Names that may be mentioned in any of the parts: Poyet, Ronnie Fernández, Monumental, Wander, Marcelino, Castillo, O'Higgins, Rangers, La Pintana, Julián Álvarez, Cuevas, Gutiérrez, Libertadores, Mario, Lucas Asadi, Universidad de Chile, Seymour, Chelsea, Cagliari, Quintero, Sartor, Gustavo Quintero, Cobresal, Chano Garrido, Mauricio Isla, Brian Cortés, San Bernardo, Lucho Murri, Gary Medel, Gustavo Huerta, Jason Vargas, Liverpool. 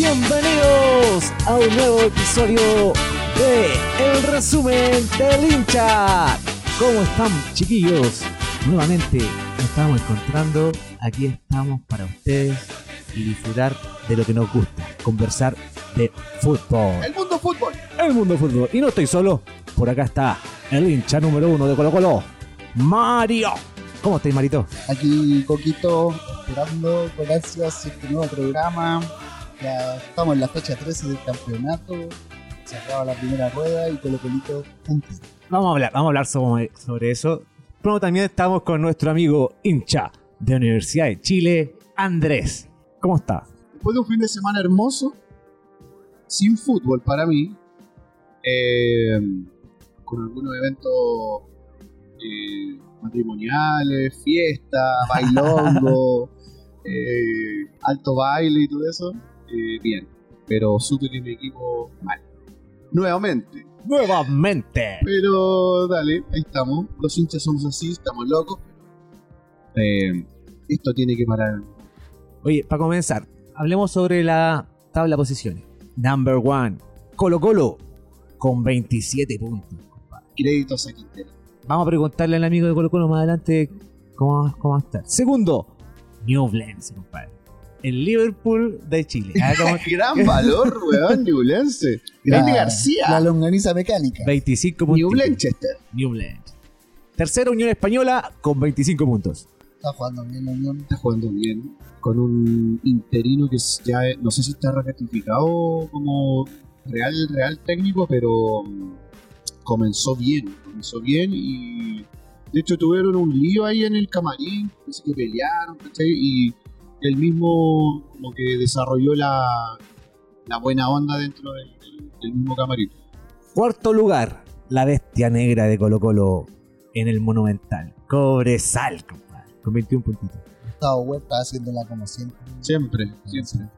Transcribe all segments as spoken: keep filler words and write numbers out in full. Bienvenidos a un nuevo episodio de El Resumen del Hincha. ¿Cómo están, chiquillos? Nuevamente nos estamos encontrando. Aquí estamos para ustedes y disfrutar de lo que nos gusta, conversar de fútbol. El mundo fútbol. El mundo fútbol. Y no estoy solo. Por acá está el hincha número uno de Colo Colo, Mario. ¿Cómo estáis, Marito? Aquí, Coquito, esperando con ansias este nuevo programa. Ya estamos en la fecha trece del campeonato. Se acaba la primera rueda y Colo Colito punto. Vamos a hablar, vamos a hablar sobre, sobre eso. Pero también estamos con nuestro amigo hincha de Universidad de Chile, Andrés. ¿Cómo está? Después de un fin de semana hermoso, sin fútbol para mí, eh, con algunos eventos eh, matrimoniales, fiestas, bailongo, eh, alto baile y todo eso. Eh, bien, pero Sutil y mi equipo mal. Nuevamente. Nuevamente. Pero dale, ahí estamos. Los hinchas somos así, estamos locos. Eh, esto tiene que parar. Oye, para comenzar, hablemos sobre la tabla de posiciones. Number one, Colo Colo, con veintisiete puntos. Créditos a Quintero. Vamos a preguntarle al amigo de Colo Colo más adelante cómo, cómo va a estar. Segundo, Newblense, compadre. El Liverpool de Chile. Gran valor, weón, Newblense. Grande García. La longaniza mecánica. veinticinco puntos. Newblenchester. Newblense. Tercera, Unión Española con veinticinco puntos. Está jugando bien la Unión. Está jugando bien. Con un interino que ya no sé si está ratificado como real, real técnico, pero comenzó bien. Comenzó bien y de hecho tuvieron un lío ahí en el camarín. Parece que pelearon, ¿cachai? Y el mismo como que desarrolló la, la buena onda dentro del, del, del mismo camarín. Cuarto lugar, la bestia negra de Colo Colo en el Monumental, Cobresal, compadre, con veintiuno puntitos. Gustavo Huerta está haciéndola como siempre. Siempre, siempre.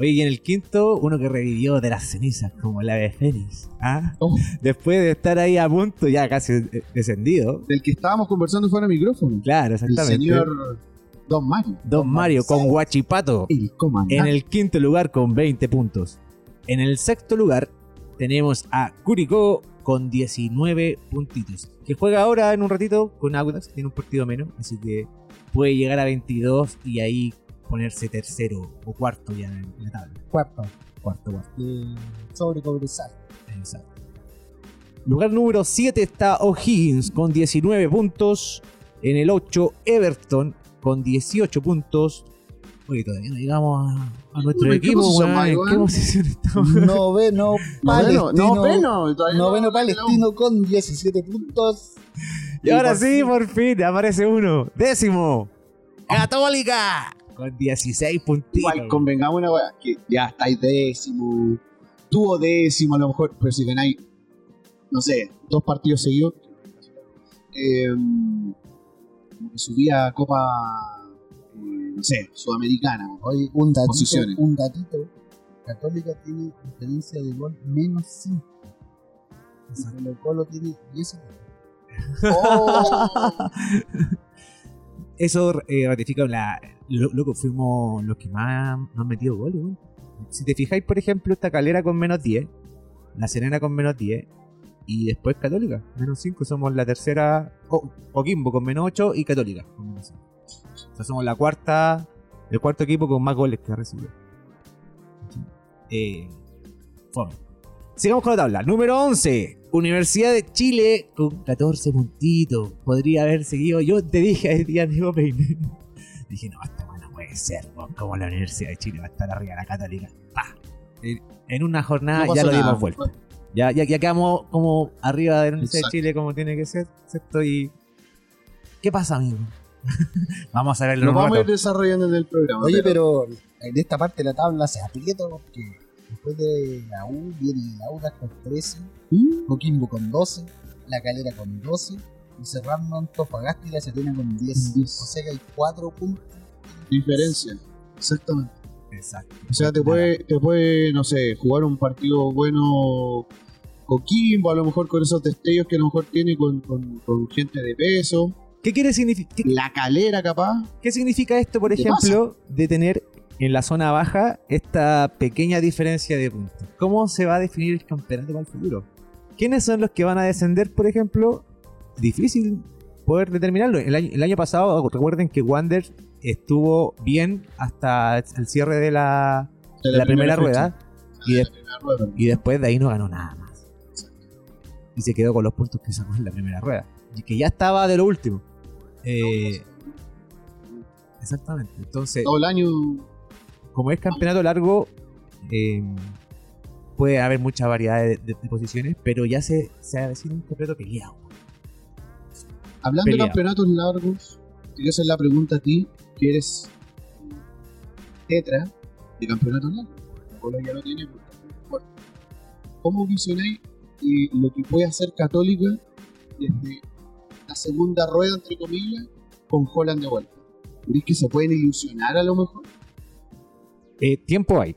Oye, y en el quinto, uno que revivió de las cenizas, como el ave fénix. ¿Ah? Oh. Después de estar ahí a punto, ya casi descendido. Del que estábamos conversando fuera de micrófono. Claro, exactamente. El señor Don Mario. Don Mario con Huachipato. El comandante. En el quinto lugar con veinte puntos. En el sexto lugar tenemos a Curicó con diecinueve puntitos. Que juega ahora en un ratito con Audax. Tiene un partido menos. Así que puede llegar a veintidós y ahí ponerse tercero o cuarto ya en la tabla. Cuarto. Cuarto, cuarto. Eh, sobre Cobresal. Exacto. Lugar número siete está O'Higgins con diecinueve puntos. En el ocho, Everton con dieciocho puntos. Oye, todavía no llegamos a, a nuestro equipo. ¿Qué posición estamos? Noveno Palestino. Noveno, noveno, noveno Palestino con diecisiete puntos. Y, y ahora por sí, por fin, aparece uno. Décimo, Católica, con dieciséis puntitos. Igual, convengamos una weá, que ya estáis décimo. Tuvo décimo a lo mejor, pero si ganáis, no sé, dos partidos seguidos. Eh... Como que subía a Copa, eh, no sé, Sudamericana. Oye, un datito, posiciones. Un datito. Católica tiene diferencia de gol menos cinco. Colo Colo tiene diez. ¡Oh! Eso eh, ratifica la, lo, lo que fuimos los que más nos han metido goles, ¿no? Si te fijáis, por ejemplo, esta Calera con menos diez, La Serena con menos diez. Y después Católica, menos cinco. Somos la tercera, Coquimbo con menos ocho y Católica con menos cinco. O sea, somos la cuarta, el cuarto equipo con más goles que ha recibido. Eh, bueno. Sigamos con la tabla. Número once, Universidad de Chile con catorce puntitos. Podría haber seguido. Yo te dije ese día, amigo Peine. Dije, no, esta no puede ser. Como la Universidad de Chile va a estar arriba de la Católica. ¡Pah! En una jornada no ya lo dimos vuelta. Fue... Ya, ya, ya quedamos como arriba de Chile como tiene que ser, ¿cierto? Y ¿qué pasa, amigo? Vamos a verlo. Lo vamos a ir desarrollando en el programa. Oye, pero... pero en esta parte de la tabla se aprieta porque después de la U viene la U con trece, ¿Mm? Coquimbo con doce, la Calera con doce, y cerrando Antofagasta y la Serena con diez. ¿Mm? O sea que hay cuatro puntos diferencia, exactamente. Exacto. O sea, te puede, te puede, no sé, jugar un partido bueno Coquimbo, a lo mejor con esos destellos que a lo mejor tiene con, con, con gente de peso. ¿Qué quiere significar? La Calera, capaz. ¿Qué significa esto, por ejemplo, pasa? De tener en la zona baja esta pequeña diferencia de puntos. ¿Cómo se va a definir el campeonato para el futuro? ¿Quiénes son los que van a descender, por ejemplo? Difícil poder determinarlo. El año, el año pasado, recuerden que Wander estuvo bien hasta el cierre de la, de la, la primera, primera rueda, y de, la primera rueda y después de ahí no ganó nada más. Exacto. Y se quedó con los puntos que sacó en la primera rueda, y que ya estaba de lo último. Eh, exactamente. Entonces, todo el año, como es campeonato largo, eh, puede haber mucha variedad de, de, de posiciones, pero ya se, se ha decidido un campeonato peleado. Hablando peleado. de campeonatos largos, quería hacer la pregunta a ti, que eres tetra de campeonatos largos. Colo ya lo tiene, porque bueno, ¿cómo visionáis eh, lo que puede hacer Católica desde la segunda rueda, entre comillas, con Holland de vuelta? ¿Crees que se pueden ilusionar a lo mejor? Eh, tiempo hay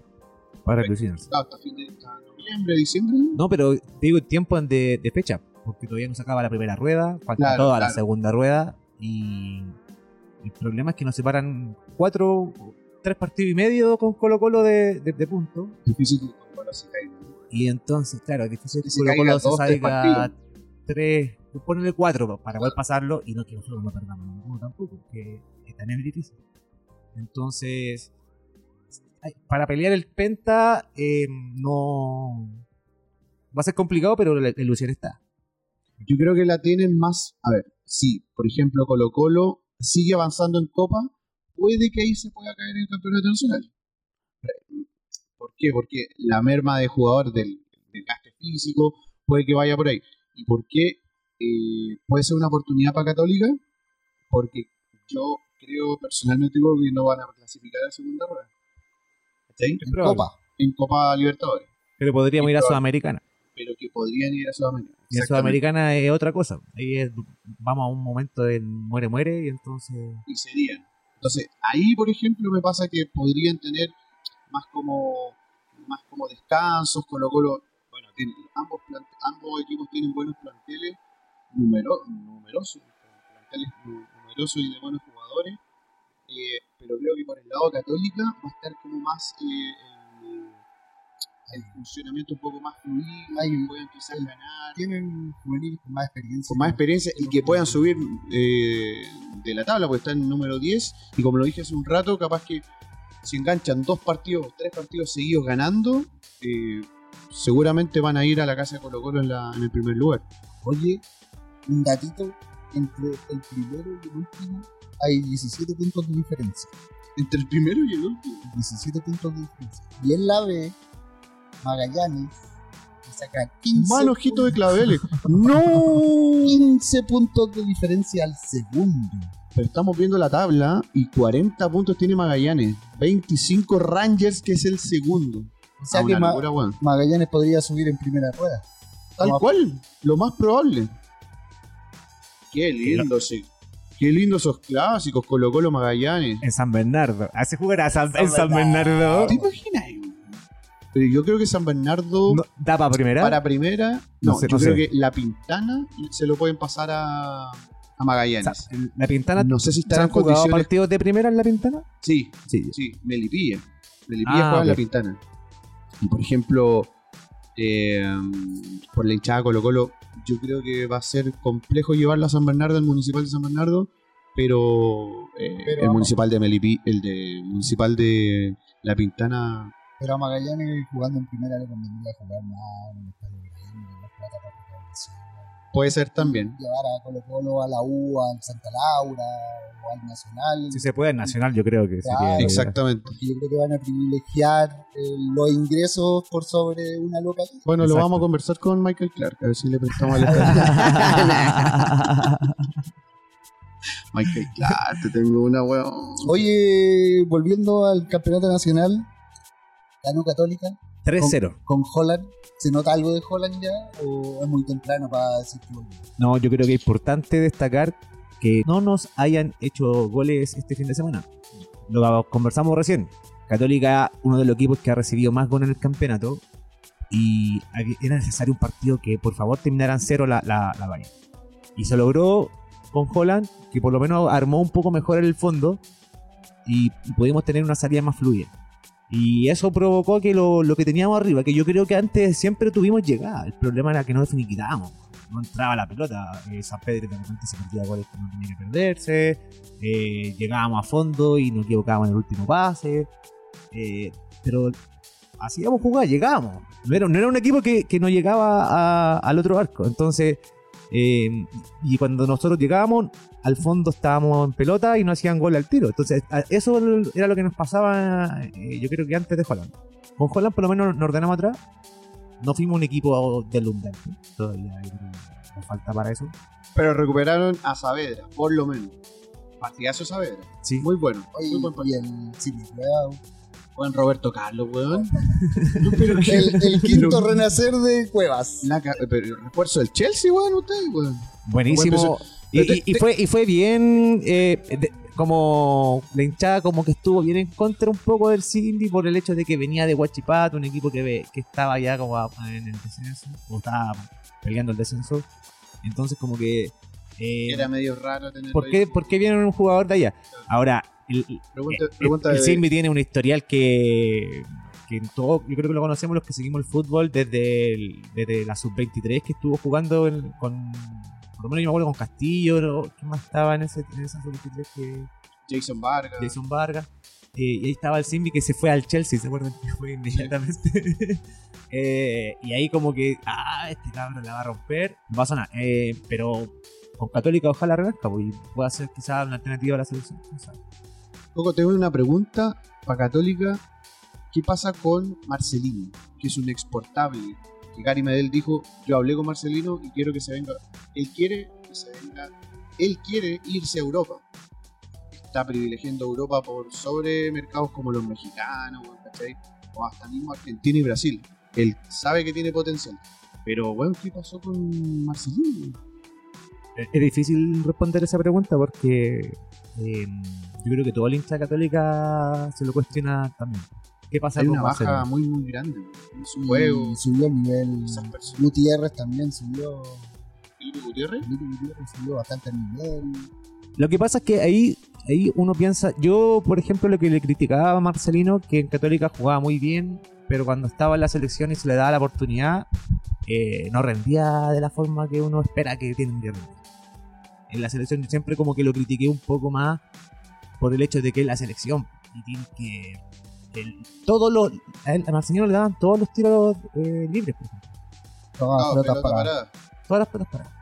para pero, ilusionarse. Claro, hasta fin de hasta noviembre, diciembre. ¿No? no, pero digo tiempo de, de fecha, porque todavía no se acaba la primera rueda, falta claro, toda claro. la segunda rueda, y el problema es que nos separan cuatro, tres partidos y medio con Colo Colo de, de, de punto. Difícil que Colo Colo se caiga. Y entonces, claro, es difícil que, que Colo Colo se salga tres. Ponele cuatro para poder pasarlo y no que nosotros no perdamos ninguno tampoco, que también es difícil. Entonces, para pelear el Penta, eh, no va a ser complicado, pero la ilusión está. Yo creo que la tienen más. A ver, sí, por ejemplo, Colo Colo sigue avanzando en Copa, puede que ahí se pueda caer en el campeonato nacional. ¿Por qué? Porque la merma de jugadores del, del gasto físico puede que vaya por ahí. ¿Y por qué? Eh, puede ser una oportunidad para Católica, porque yo creo personalmente que no van a clasificar a la segunda rueda. ¿Sí? En Copa, en Copa Libertadores. Pero podríamos ir a Sudamericana. Pero que podrían ir a Sudamericana. Y a Sudamericana es otra cosa. Ahí es, vamos a un momento de muere, muere, y entonces. Y serían. Entonces, ahí, por ejemplo, me pasa que podrían tener más como más como descansos, Colo Colo. Bueno, tienen, ambos, plante, ambos equipos tienen buenos planteles. Numero, numeroso, planteles numerosos y de buenos jugadores, eh, pero creo que por el lado Católica va a estar como más eh, el, el funcionamiento un poco más fluido, alguien pueda quizás ganar, tienen juveniles con más experiencia, con más experiencia y que puedan subir eh, de la tabla, porque están en número diez y como lo dije hace un rato, capaz que si enganchan dos partidos, tres partidos seguidos ganando, eh, seguramente van a ir a la casa de Colo Colo en, la, en el primer lugar. Oye, un datito, entre el primero y el último hay diecisiete puntos de diferencia. ¿Entre el primero y el último? diecisiete puntos de diferencia. Y en la B, Magallanes saca quince. ¡Mal ojito de claveles! ¡No! quince puntos de diferencia al segundo. Pero estamos viendo la tabla y cuarenta puntos tiene Magallanes. veinticinco Rangers, que es el segundo. O sea que Ma- Magallanes podría subir en primera rueda. Tal Como cual, lo más probable. Qué lindo, sí. Qué lindo esos clásicos, Colo Colo Magallanes. En San Bernardo. Hace jugar a San, San, en San Bernardo. Bernardo. ¿Te imaginas? Pero yo creo que San Bernardo. No, ¿Da para primera? Para primera. No, no sé, yo no creo sé. que La Pintana se lo pueden pasar a, a Magallanes. Sa- la Pintana. No sé si están en condiciones. ¿Partidos de primera en La Pintana? Sí, sí. sí. Melipilla. Melipilla ah, juega en La Pintana. Y por ejemplo, eh, por la hinchada Colo Colo. Yo creo que va a ser complejo llevarlo a San Bernardo, el municipal de San Bernardo, pero, eh, pero el vamos. municipal de Melipí, el de municipal de La Pintana. Pero a Magallanes jugando en primera le convendría jugar más en el estadio grande, más plata para la población. Puede ser también. Llevar a Colo Colo, a la U, a Santa Laura, o al Nacional. Si se puede, al Nacional yo creo que claro, sería. Exactamente. Porque yo creo que van a privilegiar eh, los ingresos por sobre una localidad. Bueno, Exacto. Lo vamos a conversar con Michael Clark, a ver si le prestamos el estadio. Michael Clark, te tengo una huevón. Oye, volviendo al campeonato nacional, ganó Católica. tres cero. Con, con Holland, ¿se nota algo de Holland ya o es muy temprano para decir que volvió? No, yo creo que es importante destacar que no nos hayan hecho goles este fin de semana. Lo conversamos recién. Católica, uno de los equipos que ha recibido más goles en el campeonato, y era necesario un partido que por favor terminaran cero la, la, la valla. Y se logró con Holland, que por lo menos armó un poco mejor el fondo, y pudimos tener una salida más fluida. Y eso provocó que lo, lo que teníamos arriba, que yo creo que antes siempre tuvimos llegada, el problema era que no finiquitábamos, no entraba la pelota. eh, San Pedro también se perdía goles que no tenía que perderse, eh, llegábamos a fondo y nos equivocábamos en el último pase, eh, pero hacíamos jugar, llegábamos, no era, no era un equipo que, que no llegaba a, al otro arco. Entonces eh, y cuando nosotros llegábamos al fondo estábamos en pelota y no hacían gol al tiro. Entonces eso era lo que nos pasaba, eh, yo creo que antes de Holland. Con Holland por lo menos nos ordenamos atrás, no fuimos un equipo deslumbrante, todavía nos falta para eso, pero recuperaron a Saavedra, por lo menos partidazo Saavedra, sí. Muy bueno, muy buen partido. Juan Roberto Carlos, weón. el, el quinto renacer de Cuevas. La, pero el refuerzo del Chelsea, weón, usted, weón. Buenísimo. Y, te, y, fue, y fue bien, eh, de, como la hinchada como que estuvo bien en contra un poco del Simbi por el hecho de que venía de Huachipato, un equipo que, que estaba ya como en el descenso, o estaba peleando el descenso. Entonces como que... Eh, era medio raro tener... ¿Por qué, ¿por qué viene un jugador de allá? Ahora... El, pregunta, pregunta el, el Simbi tiene un historial que, que todo, yo creo que lo conocemos los que seguimos el fútbol desde, el, desde la sub veintitrés que estuvo jugando el, con, por lo menos yo me acuerdo con Castillo, ¿no? ¿Quién más estaba en, ese, en esa sub veintitrés? Que, Jason Vargas. Jason Vargas. Eh, y ahí estaba el Simbi que se fue al Chelsea, ¿se acuerdan? Que fue inmediatamente. Sí. eh, y ahí como que, ah, este cabrón la va a romper. No pasa nada. Eh, pero con Católica ojalá reverca, porque puede ser quizás una alternativa a la selección. No sabe. Coco, tengo una pregunta para Católica. ¿Qué pasa con Marcelino? Que es un exportable. Que Gary Medel dijo, yo hablé con Marcelino y quiero que se venga. Él quiere que se venga. Él quiere irse a Europa. Está privilegiando a Europa por sobre mercados como los mexicanos, ¿cachai? O hasta mismo Argentina y Brasil. Él sabe que tiene potencial. Pero, bueno, ¿qué pasó con Marcelino? Es difícil responder esa pregunta porque... Eh... yo creo que todo el hincha Católica se lo cuestiona también. ¿Qué pasa con Marcelino? Hay una baja muy, muy grande. Su juego. Subió el nivel. Gutiérrez también subió. ¿Gutiérrez? Gutiérrez subió bastante el nivel. Lo que pasa es que ahí, ahí uno piensa... Yo, por ejemplo, lo que le criticaba a Marcelino, que en Católica jugaba muy bien, pero cuando estaba en la selección y se le daba la oportunidad, eh, no rendía de la forma que uno espera que tiene un día. En la selección yo siempre como que lo critiqué un poco más, por el hecho de que es la selección y tiene que, que todos los a, él, a Marcelino le daban todos los tiros eh, libres, por ejemplo, todas no, las pelotas paradas. paradas todas las pelotas paradas,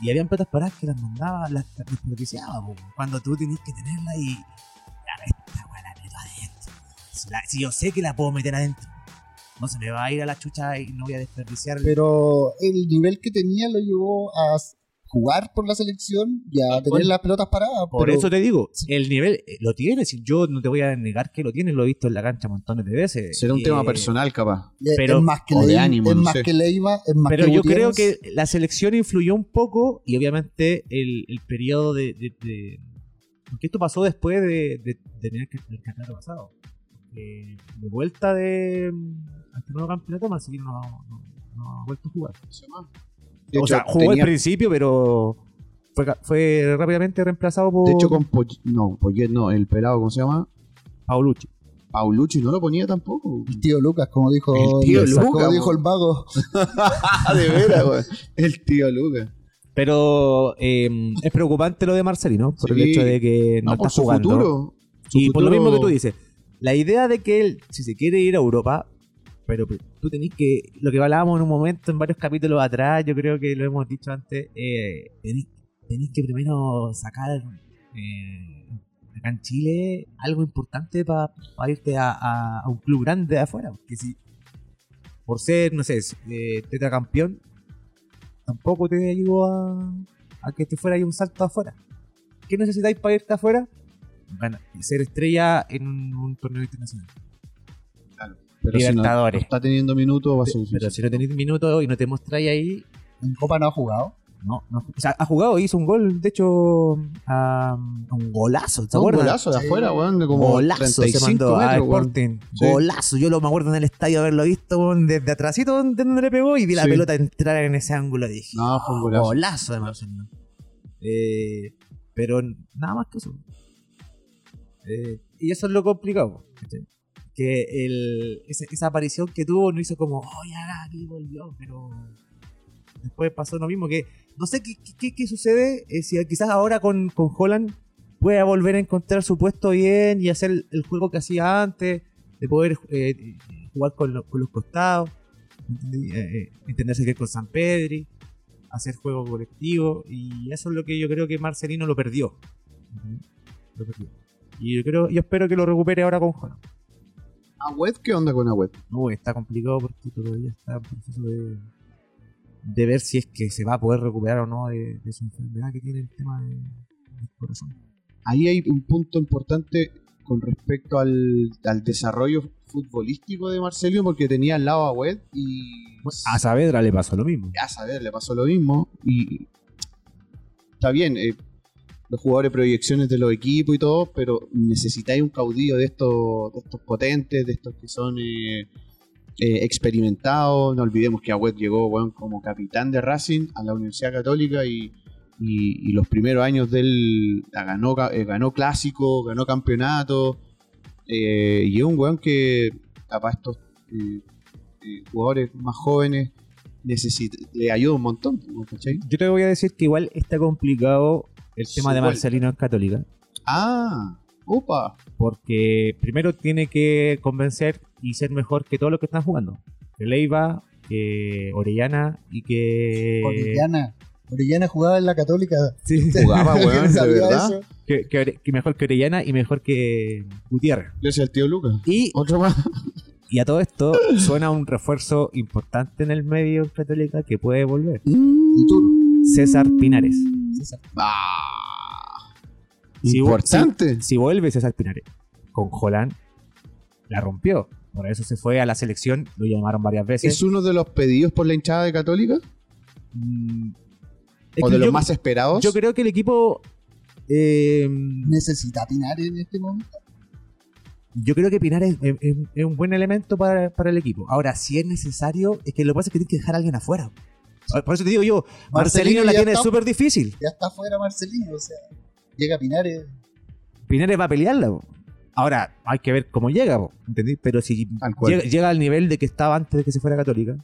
y habían pelotas paradas que las mandaba, las desperdiciaba cuando tú tenías que tenerla y la esta weá la meto adentro, la, si yo sé que la puedo meter adentro no se me va a ir a la chucha y no voy a desperdiciar. Pero el nivel que tenía lo llevó a jugar por la selección y a tener por, las pelotas paradas. Por pero... eso te digo, el nivel lo tienes. Yo no te voy a negar que lo tienes, lo he visto en la cancha montones de veces. Será un eh, tema personal, capaz. Pero, es más que Leiva, ánimo, es no más sé. que Leiva, es más pero que yo creo que la selección influyó un poco y obviamente el, el periodo de, de, de... Porque esto pasó después de, de, de tener que el campeonato pasado. Eh, de vuelta de... Hasta el nuevo campeonato, Marcelino no, no, no ha vuelto a jugar. Se llama... De o hecho, sea, jugó tenía... al principio, pero fue, fue rápidamente reemplazado por... De hecho, con po... no, Poyet no, el pelado, ¿cómo se llama? Paulucci. Paulucci no lo ponía tampoco. El tío Lucas, como dijo el, tío el... Lucas, como dijo el vago. De veras, güey. El tío Lucas. Pero eh, es preocupante lo de Marcelino, por sí. el hecho de que no, no está jugando. Futuro, y futuro... por lo mismo que tú dices, la idea de que él, si se quiere ir a Europa... Pero tú tenés que, lo que hablábamos en un momento, en varios capítulos atrás, yo creo que lo hemos dicho antes, eh, tenés, tenés que primero sacar eh, acá en Chile algo importante para pa irte a, a, a un club grande de afuera. Porque si por ser, no sé, eh, tetracampeón, tampoco te ayudó a, a que te fuera ahí un salto afuera. ¿Qué necesitáis para irte afuera? Bueno, ser estrella en un, un torneo internacional. Pero Libertadores. Si no, no está teniendo minutos, va a ser difícil. Pero si no tenés minutos y no te mostráis ahí. ¿En Copa no ha jugado? No, no. O sea, ha jugado, hizo un gol, de hecho, um, un golazo. ¿Te acuerdas? Un golazo de afuera, weón. Sí. Golazo se mandó metros, a Sporting. Sí. Golazo. Yo lo me acuerdo en el estadio haberlo visto, weón, desde atrásito donde, donde le pegó y vi la sí. pelota entrar en ese ángulo. Dije, no, fue un golazo. Golazo de Marcelino. Eh, pero nada más que eso. Eh, y eso es lo complicado. ¿Sí? Que el, esa, esa aparición que tuvo no hizo como, oh, ya, aquí volvió, pero después pasó lo mismo. Que no sé qué, qué, qué sucede, eh, si quizás ahora con, con Holland pueda volver a encontrar su puesto bien y hacer el, el juego que hacía antes, de poder eh, jugar con, lo, con los costados, eh, entenderse que con San Pedri, hacer juego colectivo, y eso es lo que yo creo que Marcelino lo perdió. Lo perdió. Y yo creo, yo espero que lo recupere ahora con Holland. ¿Awet? ¿Qué onda con Awet? No, está complicado porque todavía está en proceso de, de ver si es que se va a poder recuperar o no de, de su enfermedad que tiene el tema de, del corazón. Ahí hay un punto importante con respecto al, al desarrollo futbolístico de Marcelino, porque tenía al lado a Awet y... Pues, a Saavedra le pasó lo mismo. A Saavedra le pasó lo mismo y está bien, eh, los jugadores, proyecciones de los equipos y todo, pero necesitáis un caudillo de estos, de estos potentes, de estos que son eh, eh, experimentados. No olvidemos que Awet llegó, bueno, como capitán de Racing a la Universidad Católica y, y, y los primeros años del ganó, eh, ganó clásico, ganó campeonato, eh, y es un weón que para estos eh, eh, jugadores más jóvenes necesita, le ayuda un montón, ¿cachai? Yo te voy a decir que igual está complicado el tema de Marcelino en Católica. Ah, opa. Porque primero tiene que convencer y ser mejor que todos los que están jugando. Que Leiva, que Orellana y que... Orellana. Orellana jugaba en la Católica. Sí, jugaba, weón, de verdad. Que, que, que mejor que Orellana y mejor que Gutiérrez. Yo soy el tío Lucas. Y otro más. Y a todo esto suena un refuerzo importante en el medio en Católica que puede volver. Mm. César Pinares. César. Ah, si importante. Vu- si, si vuelve César Pinares con Holan, la rompió. Por eso se fue a la selección, lo llamaron varias veces. ¿Es uno de los pedidos por la hinchada de Católica? Mm, ¿O de los yo, más esperados? Yo creo que el equipo eh, necesita a Pinares en este momento. Yo creo que Pinares es, es, es un buen elemento para, para el equipo. Ahora, si es necesario, es que lo que pasa es que tiene que dejar a alguien afuera. Por eso te digo yo, Marcelino, Marcelino la tiene súper difícil. Ya está fuera Marcelino, o sea, llega Pinares. Pinares va a pelearla, bo. Ahora, hay que ver cómo llega, bo, ¿entendés? Pero si llega, llega al nivel de que estaba antes de que se fuera Católica,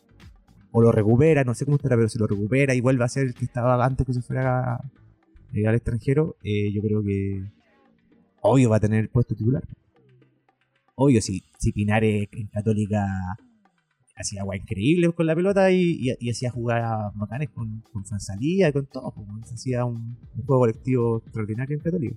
o lo recupera, no sé cómo estará, pero si lo recupera y vuelve a ser el que estaba antes que se fuera a, eh, al extranjero, eh, yo creo que obvio va a tener el puesto titular. Obvio, si, si Pinares en Católica... hacía agua increíble con la pelota y, y, y hacía jugar bacanes con, con Sansalía y con todo, pues, hacía un, un juego colectivo extraordinario en Católica.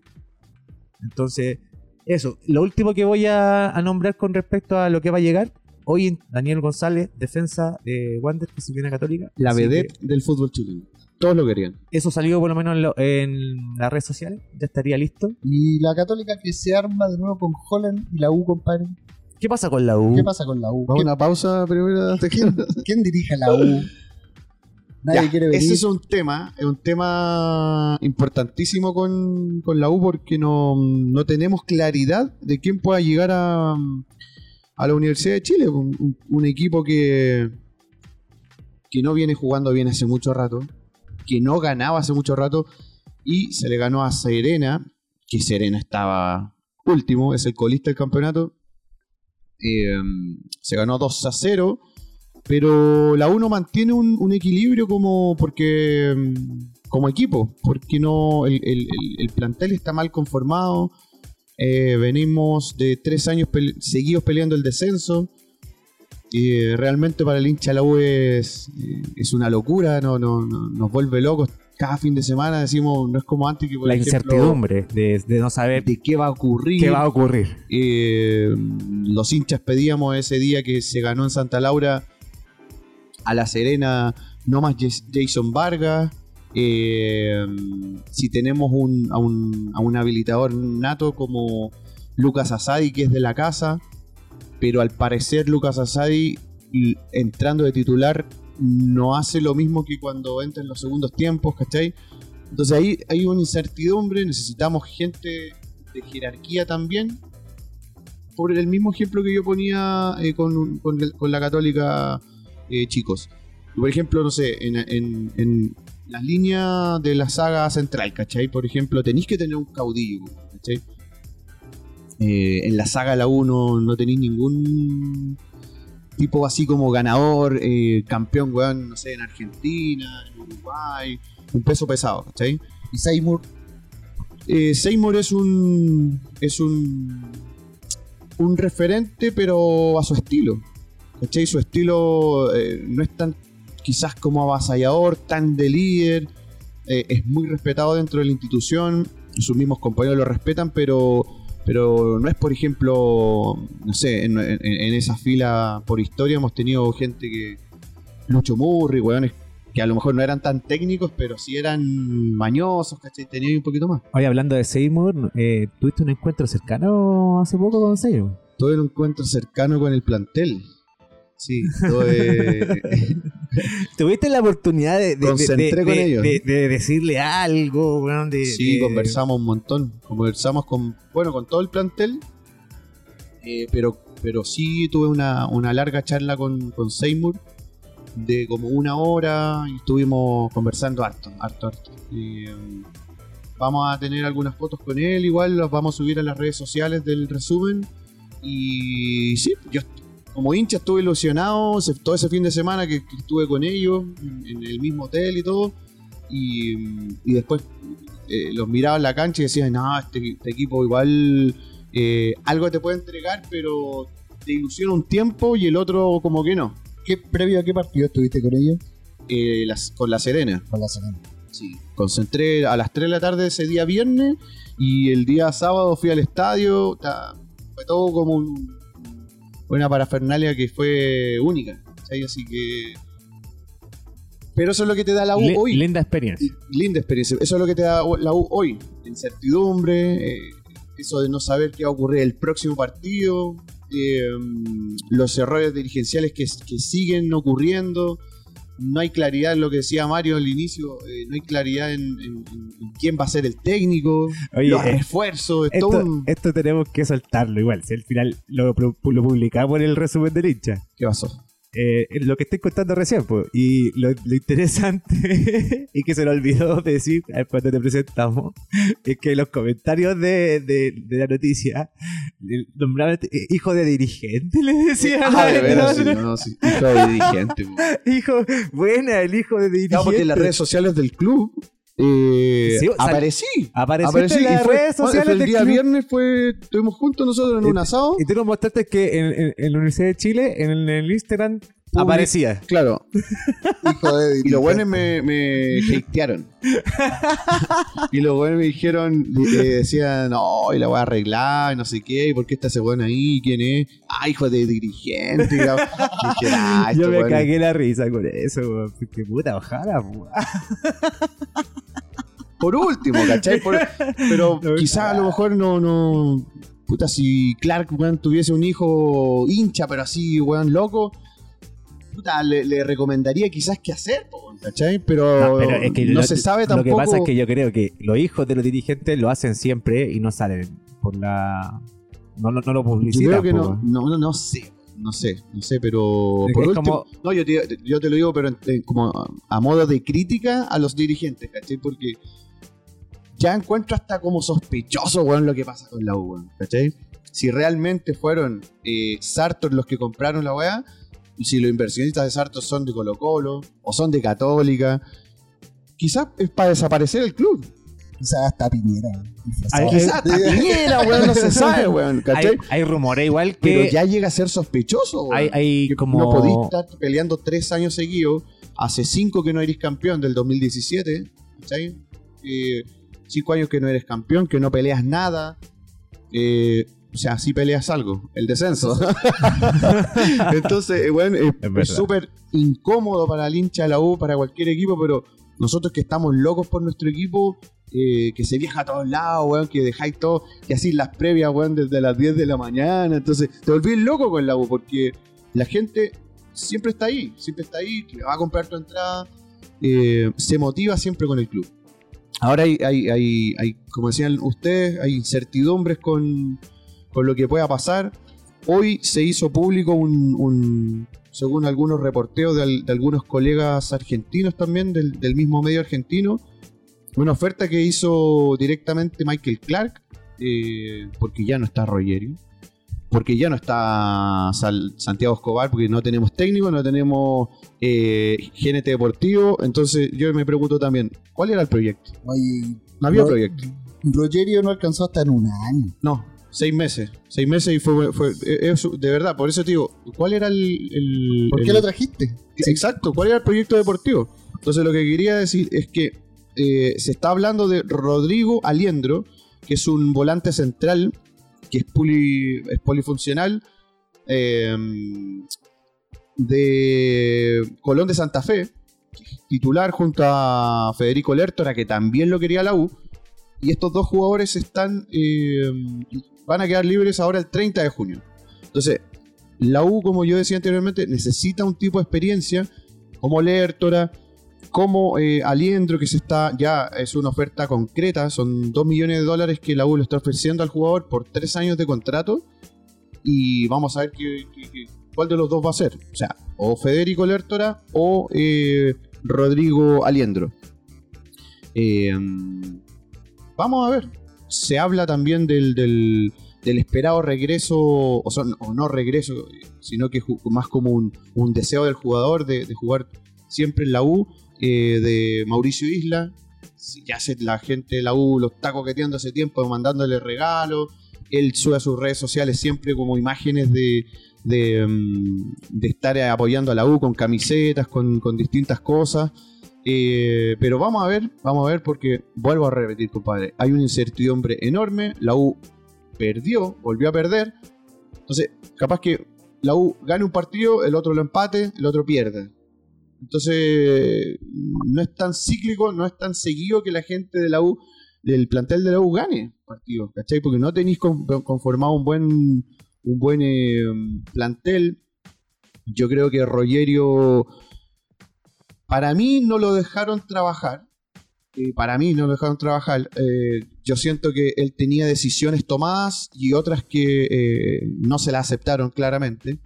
Entonces, eso, lo último que voy a, a nombrar con respecto a lo que va a llegar, hoy Daniel González, defensa de Wander, que se viene a Católica. La vedette del fútbol chileno, todos lo querían. Eso salió por lo menos en, lo, en la red social, ya estaría listo. Y la Católica que se arma de nuevo con Holland y la U, compadre. ¿Qué pasa con la U? ¿Qué pasa con la U? ¿Vamos a una pausa primero? ¿Quién, ¿Quién dirige la U? Nadie ya, quiere venir. Ese es un tema, es un tema importantísimo con, con la U, porque no, no tenemos claridad de quién pueda llegar a, a la Universidad de Chile. Un, un equipo que, que no viene jugando bien hace mucho rato, que no ganaba hace mucho rato, y se le ganó a Serena, que Serena estaba último, es el colista del campeonato. Eh, se ganó dos a cero, pero la U no mantiene un, un equilibrio como porque como equipo, porque no el, el, el plantel está mal conformado. Eh, venimos de tres años pele- seguidos peleando el descenso. Eh, realmente para el hincha la U es, es una locura, no, no, no, nos vuelve locos. Cada fin de semana decimos, no es como antes que por la ejemplo, incertidumbre de, de no saber de qué va a ocurrir. ¿Qué va a ocurrir? Eh, los hinchas pedíamos ese día que se ganó en Santa Laura a La Serena, no más Jason Vargas. Eh, si tenemos un, a, un, a un habilitador nato como Lucas Asadi, que es de la casa, pero al parecer Lucas Asadi entrando de titular no hace lo mismo que cuando entra en los segundos tiempos, ¿cachai? Entonces ahí hay una incertidumbre, necesitamos gente de jerarquía también. Por el mismo ejemplo que yo ponía eh, con, con, con la Católica, eh, chicos. Por ejemplo, no sé, en, en, en las líneas de la saga central, ¿cachai? Por ejemplo, tenéis que tener un caudillo, ¿cachai? Eh, en la saga de la U no, no tenéis ningún tipo así como ganador, eh, campeón, weón, no sé, en Argentina, en Uruguay, un peso pesado, ¿cachai? Y Seymour, eh, Seymour es un es un un referente, pero a su estilo, ¿cachai? Su estilo eh, no es tan quizás como avasallador, tan de líder, eh, es muy respetado dentro de la institución, sus mismos compañeros lo respetan, pero pero no es, por ejemplo, no sé, en, en, en esa fila por historia hemos tenido gente que Lucho Murri, weones que a lo mejor no eran tan técnicos, pero sí eran mañosos, ¿cachai? Tenían un poquito más. Oye, hablando de Seymour, eh, ¿tuviste un encuentro cercano hace poco con Seymour? Tuve un encuentro cercano con el plantel. Sí, tuve... ¿Tuviste la oportunidad de, de, Concentré de, con de, ellos. De, de decirle algo? Bueno, de, sí, de... conversamos un montón. Conversamos con, bueno, con todo el plantel, eh, pero, pero sí tuve una, una larga charla con, con Seymour de como una hora y estuvimos conversando harto, harto, harto. Y, um, vamos a tener algunas fotos con él, igual las vamos a subir a las redes sociales del resumen. Y sí, yo como hincha estuve ilusionado todo ese fin de semana que estuve con ellos en el mismo hotel y todo, y, y después eh, los miraba en la cancha y decían, no, este, este equipo igual eh, algo te puede entregar, pero te ilusiona un tiempo y el otro como que no. ¿Qué, ¿Previo a qué partido estuviste con ellos? Eh, las, con La Serena. Con La Serena. Sí, concentré a las tres de la tarde ese día viernes y el día sábado fui al estadio, ta, fue todo como un... una parafernalia que fue única, ¿sí? Así que... pero eso es lo que te da la U Le, hoy. Linda experiencia. Linda experiencia. Eso es lo que te da la U hoy. Incertidumbre, eh, eso de no saber qué va a ocurrir el próximo partido, eh, los errores dirigenciales que, que siguen ocurriendo. No hay claridad en lo que decía Mario al inicio, eh, no hay claridad en, en, en quién va a ser el técnico. Oye, los refuerzos, esto, todo un... esto tenemos que saltarlo igual, si al final lo, lo publicamos en el resumen del hincha. ¿Qué pasó? Eh, lo que estoy contando recién, pues, y lo, lo interesante y que se lo olvidó decir cuando te presentamos, es que los comentarios de, de, de la noticia nombraban hijo de dirigente, le decían. Ah, de veras, sí, no, no, sí, hijo de dirigente. Hijo, buena, el hijo de dirigente. Claro, porque en las redes sociales del club eh, sí, aparecí. Aparecí, aparecí en las fue, redes sociales del club. El día club. viernes fue, estuvimos juntos nosotros en un asado. Y tú nos mostraste que en, en, en la Universidad de Chile, en el, en el Instagram, aparecía. Claro. Hijo de dirigente. Y los buenos me, me hatearon. Y los buenos me dijeron, eh, decían, no, y la voy a arreglar, y no sé qué, y por qué está ese bueno ahí, quién es. Ah, hijo de dirigente. Y la... y dije, ah, yo me bueno. cagué la risa con eso, weón. Qué puta bajada, weón. Por último, ¿cachai? Por... pero no, quizás a lo mejor no... no... puta, si Clark, weón, tuviese un hijo hincha, pero así, weón, loco... puta, le, le recomendaría quizás qué hacer, ¿cachai? Pero no, pero es que no lo, se sabe tampoco. Lo que pasa es que yo creo que los hijos de los dirigentes lo hacen siempre y no salen por la... No, no, no lo publicitan. Yo creo que no, no, no, no sé, no sé, no sé, pero... por último, como... no, yo te, yo te lo digo, pero eh, como a modo de crítica a los dirigentes, ¿cachai? Porque ya encuentro hasta como sospechoso, weón, lo que pasa con la U, weón, ¿cachai? Si realmente fueron eh, Sartor los que compraron la weá, y si los inversionistas de Sarto son de Colo Colo o son de Católica, quizás es para desaparecer el club. Quizás hasta Piñera. Quizás hasta Piñera, weón, no se sabe, weón. Hay, hay rumores igual que... pero ya llega a ser sospechoso, weón. Hay, hay como... no podís estar peleando tres años seguidos, hace cinco que no eres campeón del dos mil diecisiete, ¿cachai? Eh, cinco años que no eres campeón, que no peleas nada. Eh... O sea, si peleas algo, el descenso. Entonces, bueno, es súper incómodo para el hincha de la U, para cualquier equipo, pero nosotros que estamos locos por nuestro equipo, eh, que se viaja a todos lados, weón, que dejáis todo, que hacéis las previas, weón, desde las diez de la mañana. Entonces, te volvís loco con la U, porque la gente siempre está ahí, siempre está ahí, que va a comprar tu entrada, eh, se motiva siempre con el club. Ahora hay, hay, hay, hay, como decían ustedes, hay incertidumbres con... con lo que pueda pasar. Hoy se hizo público un, un según algunos reporteos de, al, de algunos colegas argentinos también, del, del mismo medio argentino, una oferta que hizo directamente Michael Clark eh, porque ya no está Rogerio, porque ya no está Santiago Escobar, porque no tenemos técnico, no tenemos eh, gerente deportivo. Entonces yo me pregunto también, ¿cuál era el proyecto? Oye, no había Ro- proyecto. Rogerio no alcanzó hasta en un año. No, seis meses. Seis meses y fue... fue eso, de verdad, por eso te digo, ¿cuál era el... el ¿por qué el, lo trajiste? Exacto, ¿cuál era el proyecto deportivo? Entonces lo que quería decir es que eh, se está hablando de Rodrigo Aliendro, que es un volante central... que es, poli, es polifuncional, eh, de Colón de Santa Fe, titular junto a Federico Lertora, que también lo quería la U, y estos dos jugadores están eh, van a quedar libres ahora el treinta de junio. Entonces, la U, como yo decía anteriormente, necesita un tipo de experiencia como Lertora, como eh, Aliendro, que se está, ya es una oferta concreta, son dos millones de dólares que la U lo está ofreciendo al jugador por tres años de contrato, y vamos a ver qué, qué, qué, cuál de los dos va a ser, o sea, o Federico Lertora o eh, Rodrigo Aliendro. Eh, vamos a ver, se habla también del, del, del esperado regreso, o, sea, no, o no regreso, sino que más como un, un deseo del jugador de, de jugar siempre en la U, eh, de Mauricio Isla. Ya sé, la gente de la U lo está coqueteando hace tiempo, mandándole regalos. Él sube a sus redes sociales siempre como imágenes de, de, de estar apoyando a la U con camisetas, con, con distintas cosas. Eh, pero vamos a ver, vamos a ver, porque vuelvo a repetir, compadre, hay una incertidumbre enorme. La U perdió, volvió a perder. Entonces, capaz que la U gane un partido, el otro lo empate, el otro pierde. Entonces, no es tan cíclico, no es tan seguido que la gente de la U, del plantel de la U, gane partidos, ¿cachai? Porque no tenéis conformado un buen, un buen eh, plantel. Yo creo que Rogerio, para mí, no lo dejaron trabajar. Eh, para mí no lo dejaron trabajar. Eh, yo siento que él tenía decisiones tomadas y otras que eh, no se las aceptaron claramente.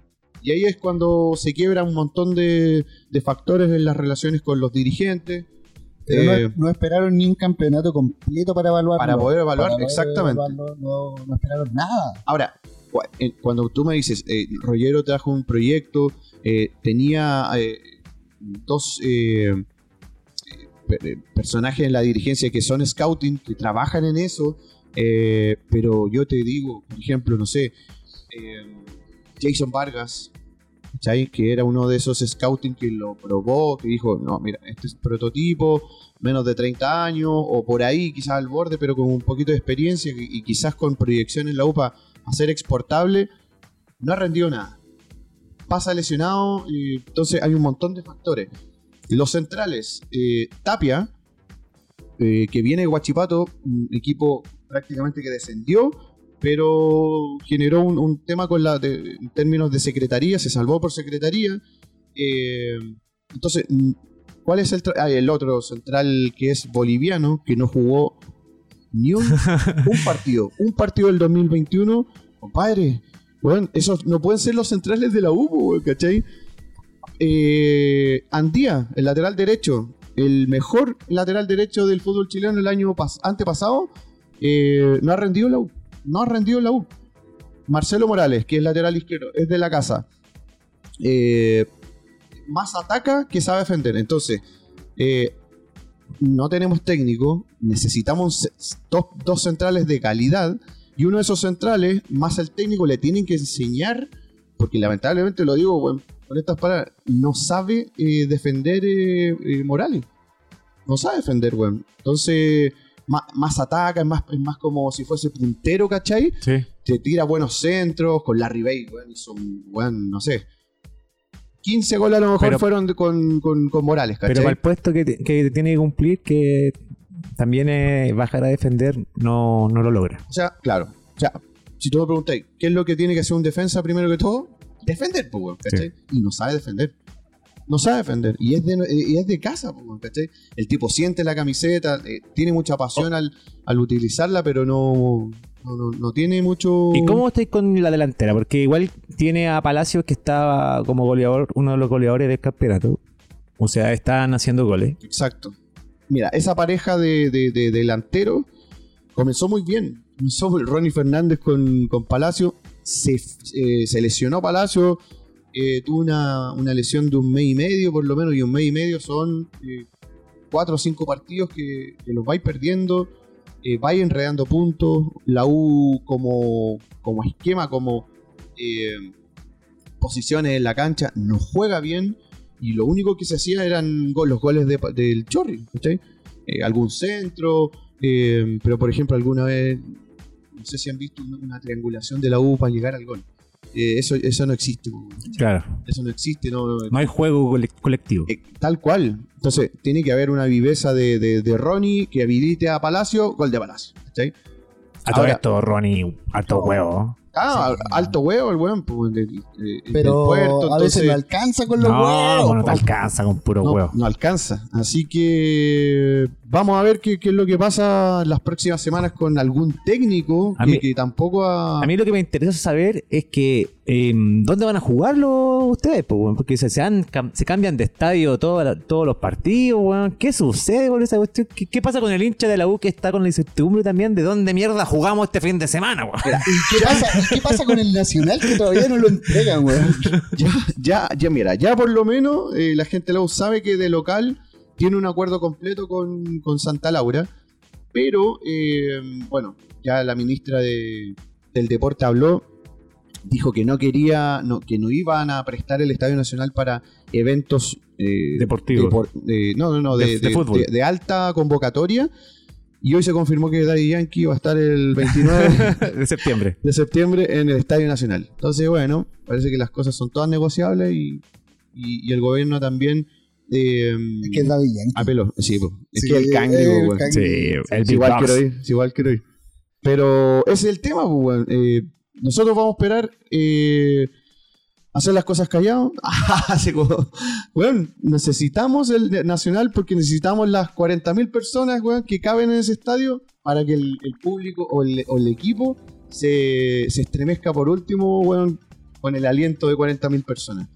Y ahí es cuando se quiebra un montón de, de factores en las relaciones con los dirigentes. Pero eh, no, no esperaron ni un campeonato completo para evaluar. Para poder evaluar, para exactamente. Poder evaluar, no, no, no esperaron nada. Ahora, cuando tú me dices, eh, Rogerio trajo un proyecto, eh, tenía eh, dos eh, personajes en la dirigencia que son scouting, que trabajan en eso, eh, pero yo te digo, por ejemplo, no sé... Eh, Jason Vargas, ¿sí? Que era uno de esos scouting que lo probó, que dijo, no, mira, este es prototipo, menos de treinta años, o por ahí, quizás al borde, pero con un poquito de experiencia y quizás con proyección en la U P A a ser exportable, no ha rendido nada. Pasa lesionado, y entonces hay un montón de factores. Los centrales, eh, Tapia, eh, que viene de Huachipato, un equipo prácticamente que descendió, pero generó un, un tema con la de, en términos de secretaría, se salvó por secretaría. Eh, entonces, ¿cuál es el, tra- ah, el otro central que es boliviano, que no jugó ni un, un partido? Un partido del dos mil veintiuno, compadre, bueno, esos no pueden ser los centrales de la U, ¿cachai? Eh, Andía, el lateral derecho, el mejor lateral derecho del fútbol chileno el año pas- antepasado, eh, no ha rendido la U. No ha rendido la U. Marcelo Morales, que es lateral izquierdo, es de la casa. Eh, más ataca que sabe defender. Entonces, eh, no tenemos técnico. Necesitamos dos, dos centrales de calidad. Y uno de esos centrales, más el técnico, le tienen que enseñar. Porque lamentablemente, lo digo con, con estas palabras, no sabe eh, defender eh, eh, Morales. No sabe defender, weón. Entonces... Más, más ataca, es más, más como si fuese puntero, ¿cachai? Sí. Te tira buenos centros, con Larry Bay, bueno, son, bueno, no sé. quince goles a lo mejor pero, fueron con, con, con Morales, ¿cachai? Pero para el puesto que, te, que tiene que cumplir, que también es bajar a defender, no, no lo logra. O sea, claro. O sea, si tú me preguntáis, ¿qué es lo que tiene que hacer un defensa primero que todo? Defender, pues, ¿cachai? Sí. Y no sabe defender. No sabe defender, y es de, y es de casa, ¿cachai? El tipo siente la camiseta, eh, tiene mucha pasión al, al utilizarla, pero no, no, no tiene mucho... ¿Y cómo estáis con la delantera? Porque igual tiene a Palacios, que está como goleador, uno de los goleadores del campeonato. O sea, están haciendo goles. Exacto. Mira, esa pareja de, de, de delanteros comenzó muy bien. Comenzó Ronnie Fernández con, con Palacio. Se, eh, se lesionó Palacio. Eh, tuvo una, una lesión de un mes y medio, por lo menos. Y un mes y medio son eh, cuatro o cinco partidos que, que los vais perdiendo. Eh, vais enredando puntos. La U como, como esquema, como eh, posiciones en la cancha, no juega bien. Y lo único que se hacía eran go- los goles de, del Chorri, ¿cachai? Eh, algún centro, eh, pero por ejemplo alguna vez, no sé si han visto una, una triangulación de la U para llegar al gol. Eh, eso, eso no existe. ¿Cachai? Claro. Eso no existe. No, no, no hay juego co- colectivo. Eh, tal cual. Entonces tiene que haber una viveza de, de, de Ronnie que habilite a Palacio, gol de Palacio, ¿cachai? A todo esto, Ronnie, alto huevo. Ah, sí, alto huevo el weón. Pero puerto, a veces entonces... no alcanza con los no, huevos. No, no te alcanza con puro no, huevo. No alcanza. Así que vamos a ver qué, qué es lo que pasa las próximas semanas con algún técnico a que, mí, que tampoco ha... A mí lo que me interesa saber es que eh, ¿dónde van a jugarlo ustedes? Porque se, se, han, se cambian de estadio todo, todos los partidos, weón. ¿Qué sucede con esa cuestión? ¿Qué, ¿Qué pasa con el hincha de la U que está con la incertidumbre también de dónde mierda jugamos este fin de semana, weón? ¿Y qué pasa? ¿Qué pasa con el Nacional que todavía no lo entregan, weón? Ya, ya, ya, mira, ya por lo menos eh, la gente de la U sabe que de local tiene un acuerdo completo con, con Santa Laura, pero eh, bueno, ya la ministra de, del Deporte habló, dijo que no quería, no, que no iban a prestar el Estadio Nacional para eventos eh, deportivos, depor, de, no, no, no, de, de, de, de, de, de alta convocatoria. Y hoy se confirmó que Daddy Yankee va a estar el veintinueve de septiembre de septiembre en el Estadio Nacional. Entonces, bueno, parece que las cosas son todas negociables y, y, y el gobierno también eh, es que es Daddy Yankee apeló. Sí, po. Es sí, que el cangrejo, güey. Sí, el si igual quiero ir, si igual quiero ir. Pero ese es el tema, güey. Eh, nosotros vamos a esperar eh, hacer las cosas callados. Bueno, necesitamos el Nacional porque necesitamos las cuarenta mil personas, weón, que caben en ese estadio para que el, el público o el, o el equipo se, se estremezca por último, weón, con el aliento de cuarenta mil personas.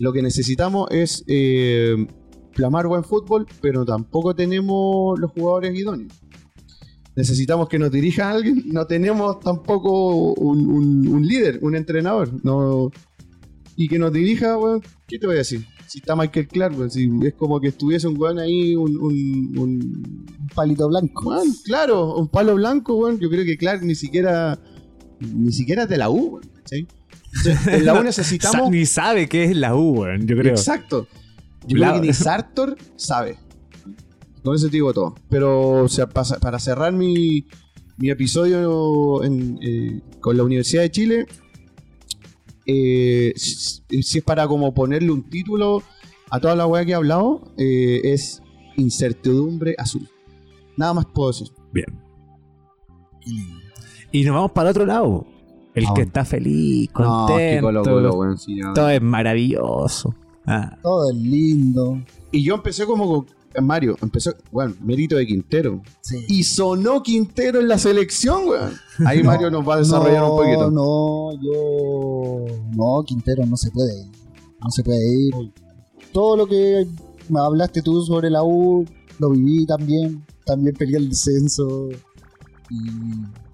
Lo que necesitamos es eh, plasmar buen fútbol, pero tampoco tenemos los jugadores idóneos. Necesitamos que nos dirija alguien. No tenemos tampoco un, un, un líder, un entrenador. No... Y que nos dirija, weón, ¿qué te voy a decir? Si está Michael Clark, weón, si es como que estuviese un weón ahí, un, un, un... un palito blanco. Weón, claro, un palo blanco, weón. Yo creo que Clark ni siquiera, ni siquiera es de la U, weón, ¿sí? Entonces, en la U necesitamos... Ni sabe qué es la U, weón, yo creo. Exacto. Yo la... creo que ni Sartor sabe. Con eso te digo todo. Pero o sea, para cerrar mi, mi episodio en, eh, con la Universidad de Chile... Eh, si es para como ponerle un título a toda la weá que he hablado, eh, es incertidumbre azul. Nada más puedo decir. Bien. Y nos vamos para el otro lado. El ah, que está feliz, contento. No, es que Colo Colo, bueno, sí, ya, todo es maravilloso. Ah. Todo es lindo. Y yo empecé como con Mario. Empezó, bueno, mérito de Quintero. Sí. Y sonó Quintero en la selección, weón. Ahí no, Mario nos va a desarrollar no, un poquito. No, yo... No, Quintero no se puede ir. No se puede ir. Todo lo que me hablaste tú sobre la U, lo viví también. También peleé el descenso. Y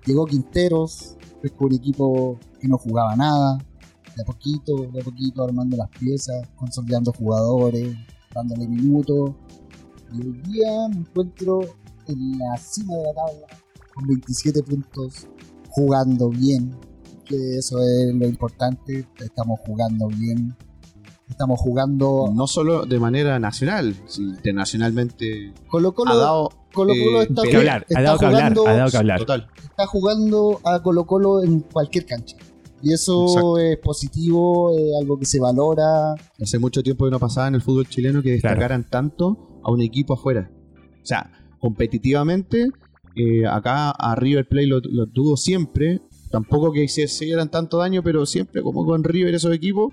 llegó Quinteros, descubrí equipo que no jugaba nada. De a poquito, de a poquito, armando las piezas, consolidando jugadores, dándole minutos. Y hoy día me encuentro en la cima de la tabla, con veintisiete puntos, jugando bien, que eso es lo importante. Estamos jugando bien, estamos jugando... No solo de manera nacional, sino internacionalmente. Colo Colo ha dado Colo Colo eh, está, que hablar, está ha dado jugando, que hablar, ha dado que hablar. Total. Está jugando a Colo Colo en cualquier cancha. Y eso exacto, es positivo, es algo que se valora. Hace mucho tiempo que no pasaba en el fútbol chileno que destacaran claro, tanto a un equipo afuera. O sea, competitivamente, eh, acá a River Plate lo, lo tuvo siempre. Tampoco que se, se dieran tanto daño, pero siempre como con River esos equipos,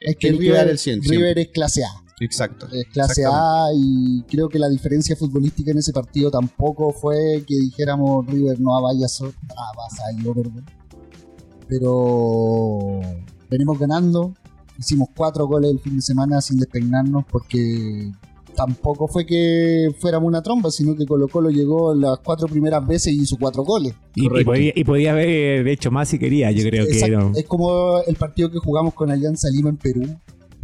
es que el River, River, el cien, River es clase A. Exacto. Es clase A y creo que la diferencia futbolística en ese partido tampoco fue que dijéramos River no avalla solo. Ah, vas a ir, perdón. Pero venimos ganando, hicimos cuatro goles el fin de semana sin despeinarnos porque tampoco fue que fuéramos una tromba, sino que Colo Colo llegó las cuatro primeras veces y hizo cuatro goles. Y, y, podía, y podía haber hecho más si quería, yo creo. Exacto, que no. Es como el partido que jugamos con Alianza Lima en Perú.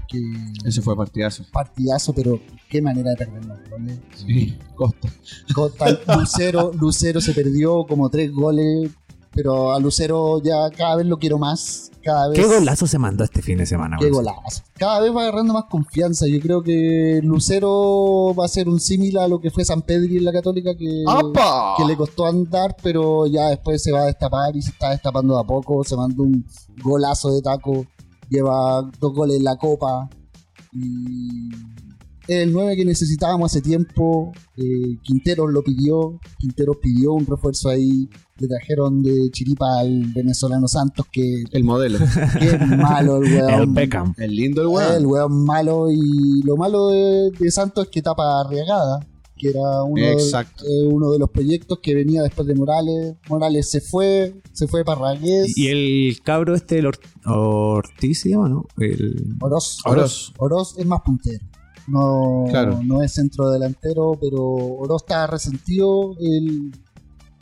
Que ese fue partidazo. Partidazo, pero qué manera de perdernos, ¿no? Sí, Costa. Costa, Lucero, Lucero se perdió como tres goles, pero a Lucero ya cada vez lo quiero más. Cada vez... Qué golazo se mandó este fin de semana. Qué golazo. Cada vez va agarrando más confianza. Yo creo que Lucero va a ser un símil a lo que fue San Pedri en la Católica, que, que le costó andar, pero ya después se va a destapar y se está destapando de a poco. Se mandó un golazo de taco. Lleva dos goles en la Copa. Y el nueve que necesitábamos hace tiempo. Eh, Quintero lo pidió. Quintero pidió un refuerzo ahí. Le trajeron de chiripa al venezolano Santos. que El modelo. Que es malo el weón. El Beckham. El lindo el weón. El weón malo. Y lo malo de, de Santos es que tapa arriesgada. Que era uno de, eh, uno de los proyectos que venía después de Morales. Morales se fue, se fue para Parragués. Y el cabro este, el Or- Ortiz, ¿se llama, no? El... Oroz. Oroz. Oroz es más puntero. No, claro. No es centro delantero, pero Oroz está resentido. El...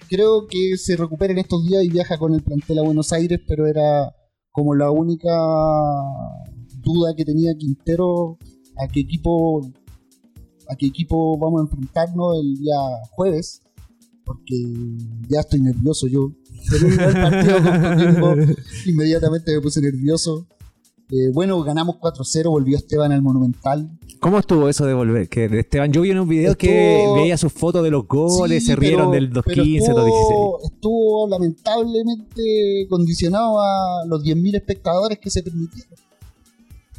Creo que se recupera en estos días y viaja con el plantel a Buenos Aires, pero era como la única duda que tenía Quintero a qué equipo... a qué equipo vamos a enfrentarnos el día jueves, porque ya estoy nervioso yo. Pero el partido con Coquimbo, inmediatamente me puse nervioso. Eh, bueno, ganamos cuatro cero, volvió Esteban al Monumental. ¿Cómo estuvo eso de volver? Que Esteban, yo vi en un video estuvo, que veía sus fotos de los goles, sí, se rieron pero, del dos mil quince, dos mil dieciséis. Estuvo lamentablemente condicionado a los diez mil espectadores que se permitieron.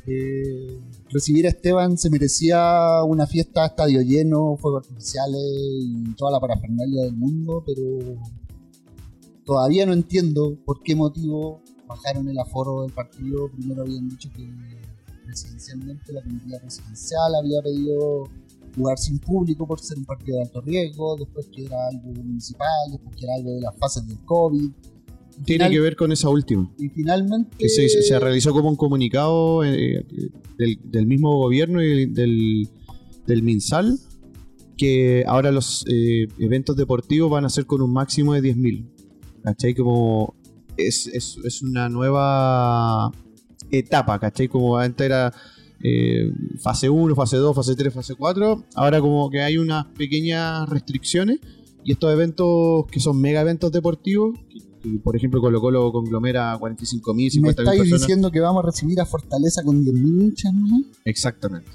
Eh... Recibir a Esteban se merecía una fiesta, estadio lleno, fuegos artificiales y toda la parafernalia del mundo, pero todavía no entiendo por qué motivo bajaron el aforo del partido. Primero habían dicho que presidencialmente la comunidad presidencial había pedido jugar sin público por ser un partido de alto riesgo, después que era algo municipal, después que era algo de las fases del COVID. Tiene Final, que ver con esa última. Y finalmente... Que se, se realizó como un comunicado eh, del, del mismo gobierno y del, del MinSal, que ahora los eh, eventos deportivos van a ser con un máximo de diez mil. ¿Cachai? Como es, es, es una nueva etapa, ¿cachai? Como antes era eh, fase uno, fase dos, fase tres, fase cuatro. Ahora como que hay unas pequeñas restricciones y estos eventos que son mega eventos deportivos... Por ejemplo, Colo Colo conglomera cuarenta y cinco mil, cincuenta mil personas. ¿Me estáis diciendo que vamos a recibir a Fortaleza con diez mil hinchas, no? Exactamente.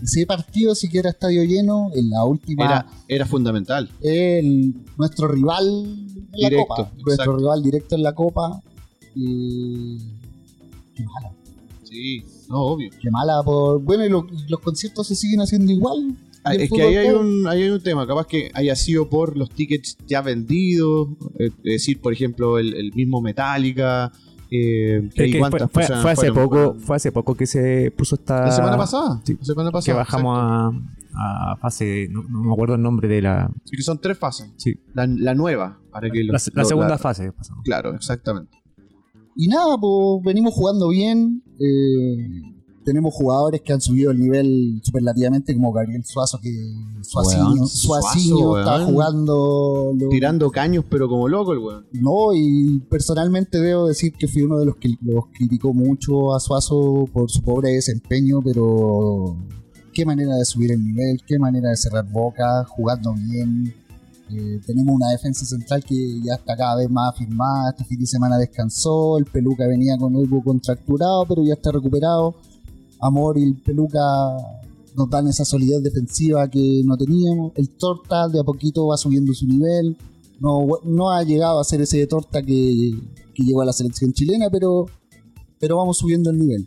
Ese partido, siquiera estadio lleno, en la última... Era, era fundamental. El, nuestro rival en directo, la Copa. Exacto. Nuestro rival directo en la Copa. Y... Qué mala. Sí, no, obvio. Qué mala por... Bueno, y lo, los conciertos se siguen haciendo igual. Es que ahí hay, un, ahí hay un tema, capaz que haya sido por los tickets ya vendidos, es decir, por ejemplo, el, el mismo Metallica. Eh, que que fue, fue, fue, hace poco, fue hace poco que se puso esta... La semana pasada. Sí, la semana pasada. Que bajamos a, a fase, no, no me acuerdo el nombre de la... Sí, que son tres fases. Sí. La, la nueva. Para que los, la, la segunda la, fase. Pasamos. Claro, exactamente. Y nada, pues venimos jugando bien. Eh... Tenemos jugadores que han subido el nivel superlativamente, como Gabriel Suazo, que Suacinho, Suacinho está jugando... Lo... Tirando caños, pero como loco el weón. No, y personalmente debo decir que fui uno de los que los criticó mucho a Suazo por su pobre desempeño, pero qué manera de subir el nivel, qué manera de cerrar boca, jugando bien. Eh, tenemos una defensa central que ya está cada vez más afirmada, este fin de semana descansó, el Peluca venía con algo contracturado, pero ya está recuperado. Amor y el Peluca nos dan esa solidez defensiva que no teníamos. El Torta de a poquito va subiendo su nivel. No, no ha llegado a ser ese de Torta que, que llegó a la selección chilena, pero, pero vamos subiendo el nivel.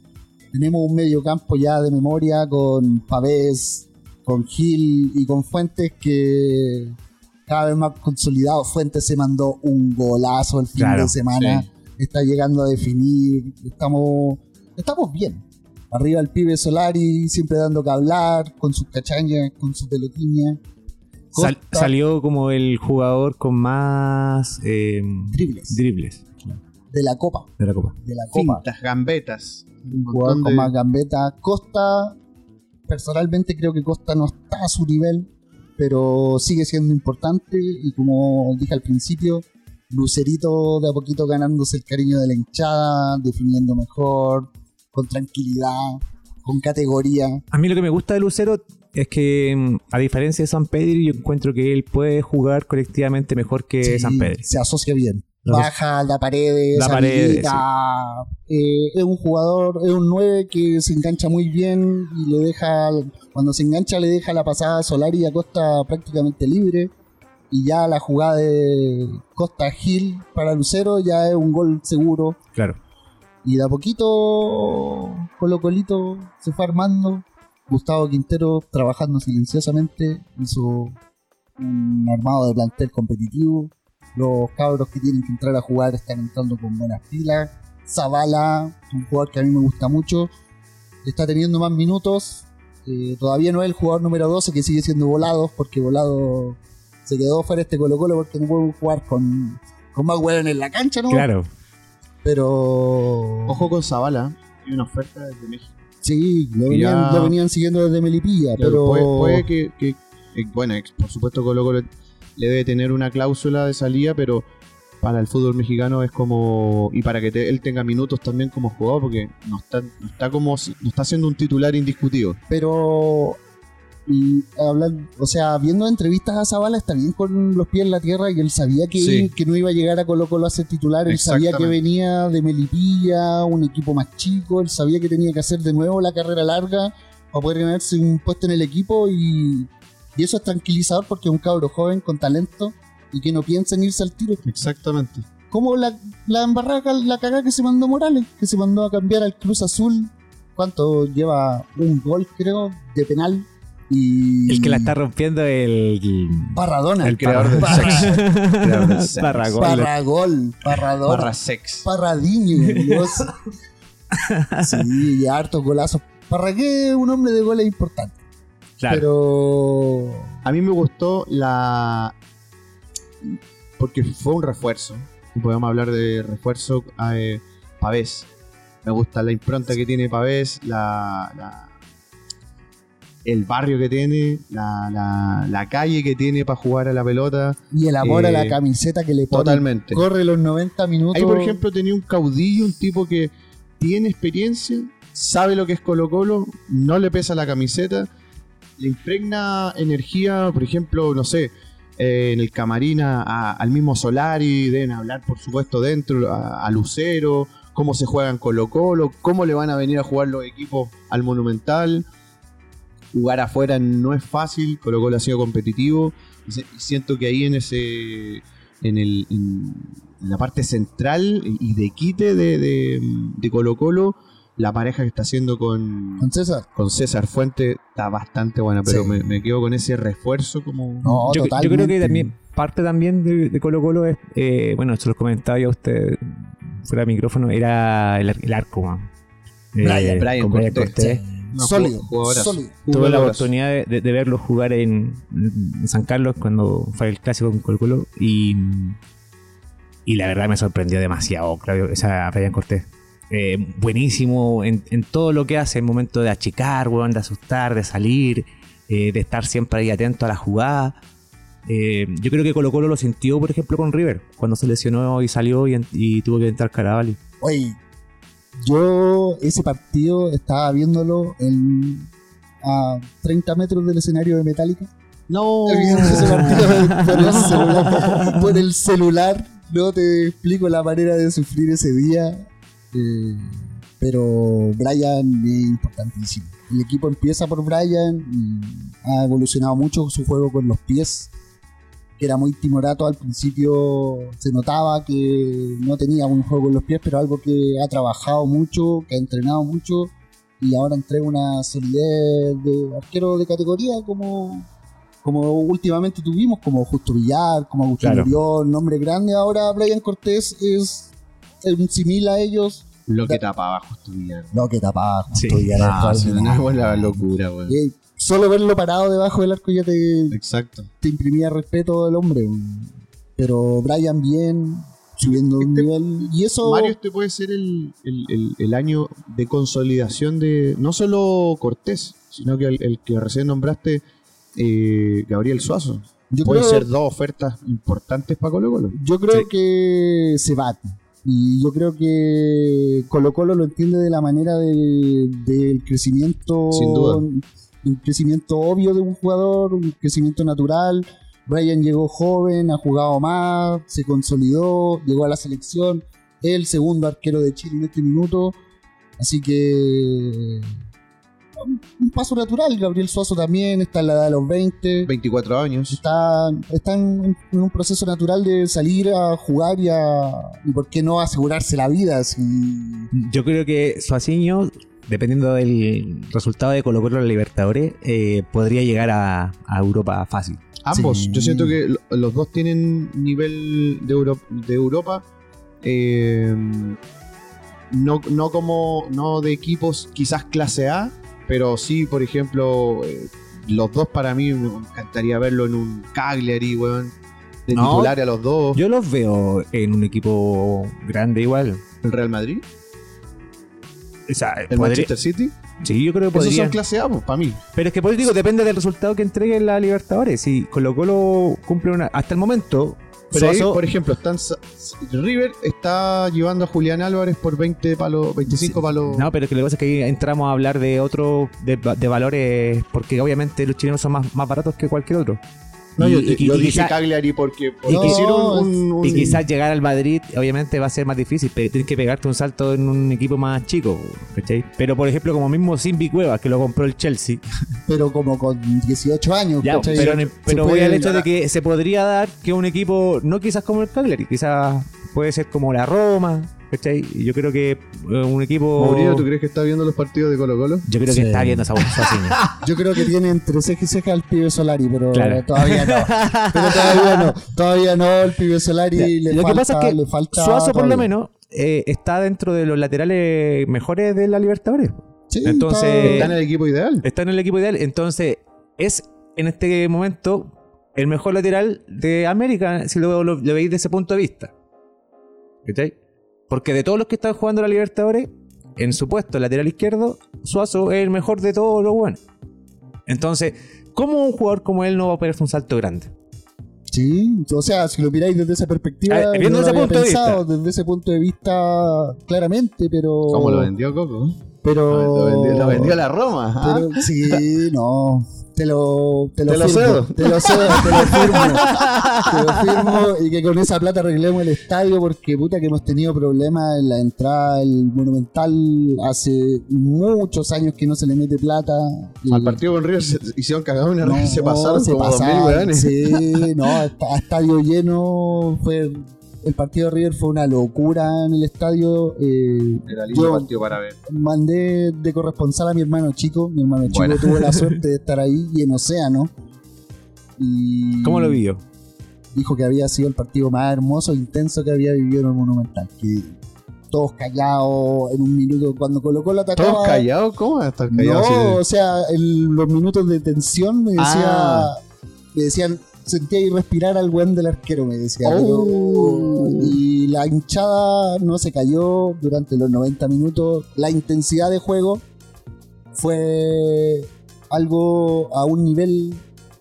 Tenemos un medio campo ya de memoria con Pavés, con Gil y con Fuentes, que cada vez más consolidado. Fuentes se mandó un golazo el fin claro, de semana. Sí. Está llegando a definir. Estamos, estamos bien. Arriba el pibe Solari, siempre dando que hablar, con sus cachañas, con su pelotiña. Sal, salió como el jugador con más... Eh, dribles. dribles. De la Copa. De la Copa. De la Copa. Fintas, gambetas. Un jugador de... con más gambetas. Costa personalmente creo que Costa no está a su nivel, pero sigue siendo importante, y como dije al principio, Lucerito de a poquito ganándose el cariño de la hinchada, definiendo mejor, con tranquilidad, con categoría. A mí lo que me gusta de Lucero es que, a diferencia de Sampedri, yo encuentro que él puede jugar colectivamente mejor que sí, Sampedri. Se asocia bien. Baja la pared, la pared sí. eh, es un jugador, es un nueve que se engancha muy bien y le deja, cuando se engancha le deja la pasada a Solari y a Costa prácticamente libre, y ya la jugada de Costa Gil para Lucero ya es un gol seguro. Claro. Y de a poquito Colo Colito se fue armando. Gustavo Quintero, trabajando silenciosamente, hizo un armado de plantel competitivo. Los cabros que tienen que entrar a jugar están entrando con buenas pilas. Zavala, un jugador que a mí me gusta mucho, está teniendo más minutos. Eh, todavía no es el jugador número doce, que sigue siendo Volados, porque Volados se quedó fuera este Colo Colo porque no puede jugar con, con más hueones en la cancha, ¿no? Claro. Pero ojo con Zavala. Hay una oferta desde México. Sí, lo venían, lo venían siguiendo desde Melipilla, claro, pero... Puede, puede que, que... Bueno, por supuesto Colo Colo le debe tener una cláusula de salida, pero para el fútbol mexicano es como, y para que te, él tenga minutos también como jugador, porque no está, no está como, no está siendo un titular indiscutido. Pero y hablan, o sea, viendo entrevistas a Zavala, está bien con los pies en la tierra, y él sabía que, sí. él, que no iba a llegar a Colo Colo a ser titular, él sabía que venía de Melipilla, un equipo más chico, él sabía que tenía que hacer de nuevo la carrera larga para poder ganarse un puesto en el equipo, y Y eso es tranquilizador porque es un cabro joven con talento y que no piensa en irse al tiro. Exactamente. Como la, la embarrada, la cagada que se mandó Morales, que se mandó a cambiar al Cruz Azul. ¿Cuánto lleva? Un gol, creo, de penal. Y el que la está rompiendo el... Parradona. El creador del sexo. Parragol. Parragol. Parrador. Parrasex. Parradiño. Dios. Sí, hartos golazos. ¿Para qué un hombre de goles importante? Claro. Pero a mí me gustó la... Porque fue un refuerzo. Podemos hablar de refuerzo. Eh, Pavés. Me gusta la impronta que tiene Pavés, la, la... el barrio que tiene, la, la, la calle que tiene para jugar a la pelota. Y el amor eh, a la camiseta que le pone. Totalmente. Corre los noventa minutos. Ahí, por ejemplo, tenía un caudillo, un tipo que tiene experiencia, sabe lo que es Colo Colo, no le pesa la camiseta. Le impregna energía, por ejemplo, no sé, eh, en el camarín a, a, al mismo Solari, deben hablar, por supuesto, dentro, a, a Lucero, cómo se juegan Colo Colo, cómo le van a venir a jugar los equipos al Monumental. Jugar afuera no es fácil, Colo Colo ha sido competitivo. Y siento que ahí en ese en, el, en la parte central y de quite de, de, de Colo Colo, la pareja que está haciendo con, con César con César Fuente está bastante buena, pero sí. me, me quedo con ese refuerzo como... No, yo, yo creo que también parte también de, de Colo Colo es, eh, bueno, se los comentaba yo a usted fuera de micrófono, era el, el arco, man. Brian, eh, Brian Cortés. Cortés. Sí. No, sólido, jugadoras. sólido. Tuve la oportunidad de, de verlo jugar en, en San Carlos cuando fue el clásico con Colo Colo, y, y la verdad me sorprendió demasiado, Claudio, esa Brian Cortés. Eh, buenísimo en, en todo lo que hace, el momento de achicar, weón, de asustar, de salir, eh, de estar siempre ahí atento a la jugada. Eh, yo creo que Colo Colo lo sintió, por ejemplo, con River, cuando se lesionó y salió y, y tuvo que entrar Carabalí. Oye, yo ese partido estaba viéndolo en, a treinta metros del escenario de Metallica. No, ese partido por el celular, por el celular, no te explico la manera de sufrir ese día. Eh, pero Brian es importantísimo. El equipo empieza por Brian y ha evolucionado mucho su juego con los pies, que era muy timorato al principio, se notaba que no tenía un juego con los pies, pero algo que ha trabajado mucho, que ha entrenado mucho, y ahora entrega una solidez de arquero de categoría como, como últimamente tuvimos, como Justo Villar, como Agustín Orión, claro. Nombre grande. Ahora Brian Cortés es un simil a ellos. Lo que tapaba Justo Villar. Lo que tapaba Justo Villar. Sí. No, no, una locura, güey. Eh, solo verlo parado debajo del arco ya te... Exacto. Te imprimía respeto del hombre, güey. Pero Brian bien, subiendo este, un nivel. Y eso, Mario, este puede ser el, el, el, el año de consolidación de no solo Cortés, sino que el, el que recién nombraste, eh, Gabriel Suazo. Yo puede creo, ser dos ofertas importantes para Colo Colo. Yo creo sí. que se bate. Y yo creo que Colo Colo lo entiende de la manera del de crecimiento. Sin duda. Un crecimiento obvio de un jugador, un crecimiento natural. Bryan llegó joven, ha jugado más, se consolidó, llegó a la selección, el segundo arquero de Chile en este minuto, así que un paso natural. Gabriel Suazo también está en la edad de los veinte, veinticuatro años, está, está en, en un proceso natural de salir a jugar y, a, y por qué no asegurarse la vida. Si... Yo creo que Suaciño, dependiendo del resultado de Colo Colo en Libertadores, eh, podría llegar a, a Europa fácil. Ambos, sí. Yo siento que los dos tienen nivel de, Euro- de Europa, eh, no, no como no de equipos quizás clase A, pero sí, por ejemplo, eh, los dos para mí me encantaría verlo en un Cagliari, weón, de no, titular a los dos. Yo los veo en un equipo grande igual. ¿El Real Madrid? O sea, ¿el podría... Manchester City? Sí, yo creo que podría. Esos son clase A, pues, para mí. Pero es que, por eso digo, depende del resultado que entregue la Libertadores. Si Colo Colo cumple una... Hasta el momento... Pero Suazo... ahí, por ejemplo, están... River está llevando a Julián Álvarez por veinte palos, veinticinco palos... No, pero es que lo que pasa es que ahí entramos a hablar de otros... De, de valores... Porque obviamente los chilenos son más, más baratos que cualquier otro. No, y, yo, y, yo y dije quizá, Cagliari porque... Por y, no, quizá, un, un, y quizás llegar al Madrid obviamente va a ser más difícil, pero tienes que pegarte un salto en un equipo más chico, ¿cachai? Pero por ejemplo, como mismo Simbi Cuevas, que lo compró el Chelsea. Pero como con dieciocho años, ya, ¿cachai? Pero, pero, pero voy al hecho de que se podría dar que un equipo, no quizás como el Cagliari, quizás puede ser como la Roma... ¿Cachai? Yo creo que un equipo... Mauricio, ¿tú crees que está viendo los partidos de Colo Colo? Yo creo sí. que está viendo esa bolsa. Yo creo que tiene entre ceja y ceja al pibe Solari, pero claro. todavía no. Pero todavía no. Todavía no, el pibe Solari ya. Le lo falta... Lo que pasa es que Suazo, por todavía. lo menos, eh, está dentro de los laterales mejores de la Libertadores. Sí, entonces, está... está en el equipo ideal. Está en el equipo ideal. Entonces, es en este momento el mejor lateral de América, si lo, lo, lo veis desde ese punto de vista. ¿Cachai? Porque de todos los que están jugando la Libertadores, en su puesto lateral izquierdo, Suazo es el mejor de todos los buenos. Entonces, ¿cómo un jugador como él no va a pegarse un salto grande? Sí, o sea, si lo miráis desde esa perspectiva, ver, viendo no ese lo había punto pensado, de vista. Desde ese punto de vista, claramente, pero... ¿Cómo lo vendió Coco? Pero... Lo vendió, lo vendió la Roma. ¿Ah? Pero, sí, no... Te lo, te lo, te lo cedo. Te lo cedo, te lo firmo. Te lo firmo y que con esa plata arreglemos el estadio, porque puta que hemos tenido problemas en la entrada del Monumental hace muchos años que no se le mete plata. Al partido con River se hicieron cagados en la red, se pasaron se como pasaron, dos mil sí, no, a estadio lleno fue... El partido de River fue una locura en el estadio. Eh, Era lindo partido para ver. Mandé de corresponsal a mi hermano chico. Mi hermano chico bueno. tuvo la suerte de estar ahí y en Océano. Y ¿cómo lo vio? Dijo que había sido el partido más hermoso e intenso que había vivido en el Monumental. Que todos callados en un minuto cuando Colo Colo atacaba. ¿Todos callados? ¿Cómo estar callados? No, o sea, el, los minutos de tensión me, decía, ah. me decían... Sentía ir respirar al weón del arquero, me decía. Oh. Pero, y la hinchada no se cayó durante los noventa minutos. La intensidad de juego fue algo a un nivel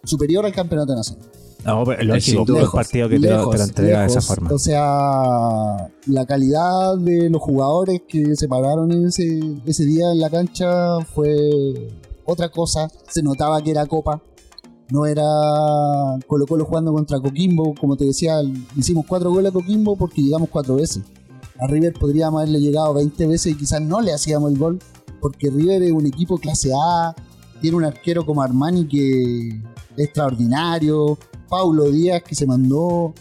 superior al campeonato nacional. No, pero el lógico, lejos, el partido que te, lejos, te lo entrega lejos, de esa forma. O sea, la calidad de los jugadores que se pararon ese, ese día en la cancha fue otra cosa. Se notaba que era Copa. No era Colo Colo jugando contra Coquimbo, como te decía, hicimos cuatro goles a Coquimbo porque llegamos cuatro veces. A River podríamos haberle llegado veinte veces y quizás no le hacíamos el gol, porque River es un equipo clase A, tiene un arquero como Armani que es extraordinario, Paulo Díaz que se mandó